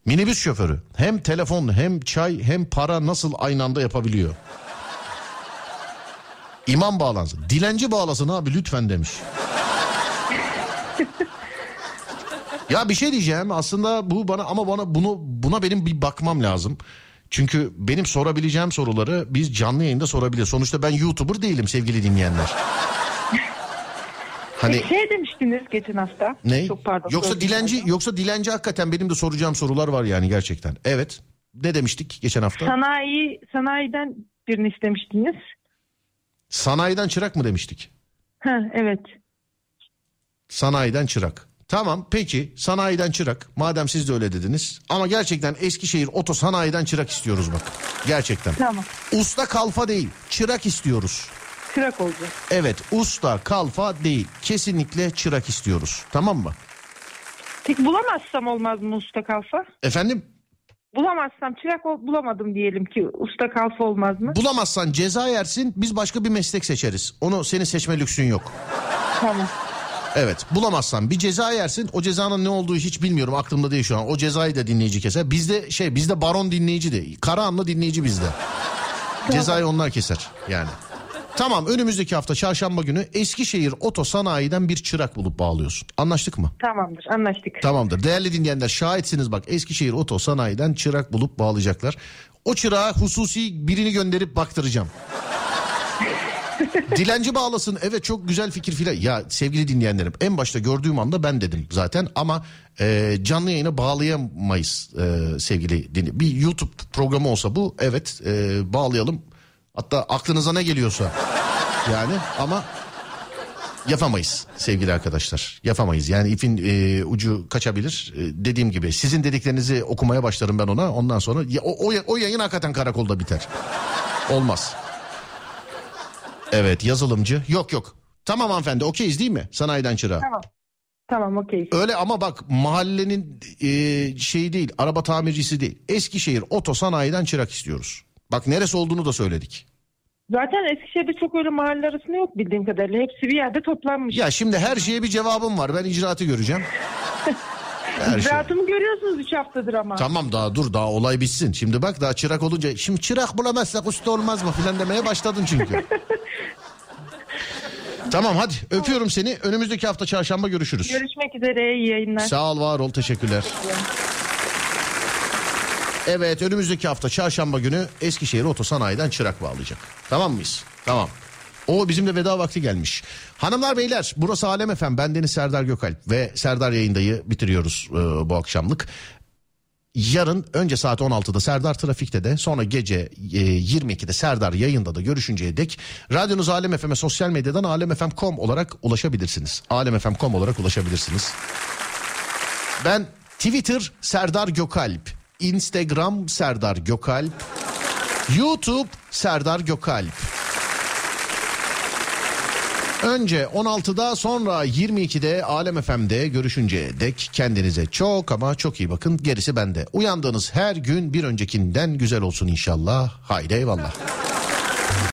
Minibüs şoförü. Hem telefon hem çay hem para nasıl aynı anda yapabiliyor? İmam bağlansın. Dilenci bağlasın abi lütfen demiş. Ya bir şey diyeceğim. Aslında bu buna benim bir bakmam lazım. Çünkü benim sorabileceğim soruları biz canlı yayında sorabiliriz. Sonuçta ben YouTuber değilim sevgili dinleyenler. Hani şey demiştiniz geçen hafta. Ne? Çok pardon. Yoksa dilenci hakikaten benim de soracağım sorular var yani gerçekten. Evet. Ne demiştik geçen hafta? Sanayiden birini istemiştiniz. Sanayiden çırak mı demiştik? Ha, evet. Sanayiden çırak. Tamam peki sanayiden çırak. Madem siz de öyle dediniz. Ama gerçekten Eskişehir Oto Sanayi'den çırak istiyoruz bak. Gerçekten. Tamam. Usta kalfa değil. Çırak istiyoruz. Çırak olacak. Evet usta kalfa değil kesinlikle çırak istiyoruz tamam mı? Peki bulamazsam olmaz mı usta kalfa? Efendim? Bulamazsam bulamadım diyelim ki usta kalfa olmaz mı? Bulamazsan ceza yersin biz başka bir meslek seçeriz. Onu senin seçme lüksün yok. Tamam. Evet bulamazsan bir ceza yersin o cezanın ne olduğu hiç bilmiyorum aklımda değil şu an. O cezayı da dinleyici keser bizde baron dinleyici de Karahanlı dinleyici bizde. Tamam. Cezayı onlar keser yani. Tamam önümüzdeki hafta çarşamba günü Eskişehir Oto Sanayi'den bir çırak bulup bağlıyorsun. Anlaştık mı? Tamamdır anlaştık. Tamamdır değerli dinleyenler şahitsiniz bak Eskişehir Oto Sanayi'den çırak bulup bağlayacaklar. O çırağa hususi birini gönderip baktıracağım. Dilenci bağlasın evet çok güzel fikir filan. Ya sevgili dinleyenlerim en başta gördüğüm anda ben dedim zaten ama canlı yayına bağlayamayız sevgili dinleyenler. Bir YouTube programı olsa bu evet bağlayalım. Hatta aklınıza ne geliyorsa yani ama yapamayız sevgili arkadaşlar yapamayız yani ipin ucu kaçabilir dediğim gibi sizin dediklerinizi okumaya başlarım ben ona ondan sonra o yayın hakikaten karakolda biter olmaz. Evet yazılımcı yok tamam hanımefendi okeyiz değil mi sanayiden çırağa? Tamam okey. Öyle ama bak mahallenin şeyi değil araba tamircisi değil Eskişehir Oto Sanayi'den çırak istiyoruz. Bak neresi olduğunu da söyledik. Zaten Eskişehir'de çok öyle mahalle arasında yok bildiğim kadarıyla. Hepsi bir yerde toplanmış. Ya şimdi her şeye bir cevabım var. Ben icraatı göreceğim. İcraatımı görüyorsunuz 3 haftadır ama. Tamam daha olay bitsin. Şimdi bak daha çırak olunca. Şimdi çırak bulamazsak usta olmaz mı filan demeye başladın çünkü. Tamam hadi öpüyorum seni. Önümüzdeki hafta çarşamba görüşürüz. Görüşmek üzere iyi yayınlar. Sağ ol var ol teşekkürler. Evet önümüzdeki hafta çarşamba günü Eskişehir Oto Sanayi'den çırak bağlayacak. Tamam mıyız? Tamam. O bizim de veda vakti gelmiş. Hanımlar beyler burası Alem FM. Ben Deniz Serdar Gökalp ve Serdar Yayında'yı bitiriyoruz bu akşamlık. Yarın önce saat 16'da Serdar Trafik'te de sonra gece 22'de Serdar Yayında da görüşünceye dek radyonuz Alem FM'e sosyal medyadan alemfm.com olarak ulaşabilirsiniz. Alemfm.com olarak ulaşabilirsiniz. Ben Twitter Serdar Gökalp. Instagram Serdar Gökalp YouTube Serdar Gökalp. Önce 16'da sonra 22'de Alem FM'de görüşünce dek kendinize çok ama çok iyi bakın. Gerisi bende. Uyandığınız her gün bir öncekinden güzel olsun inşallah. Haydi eyvallah.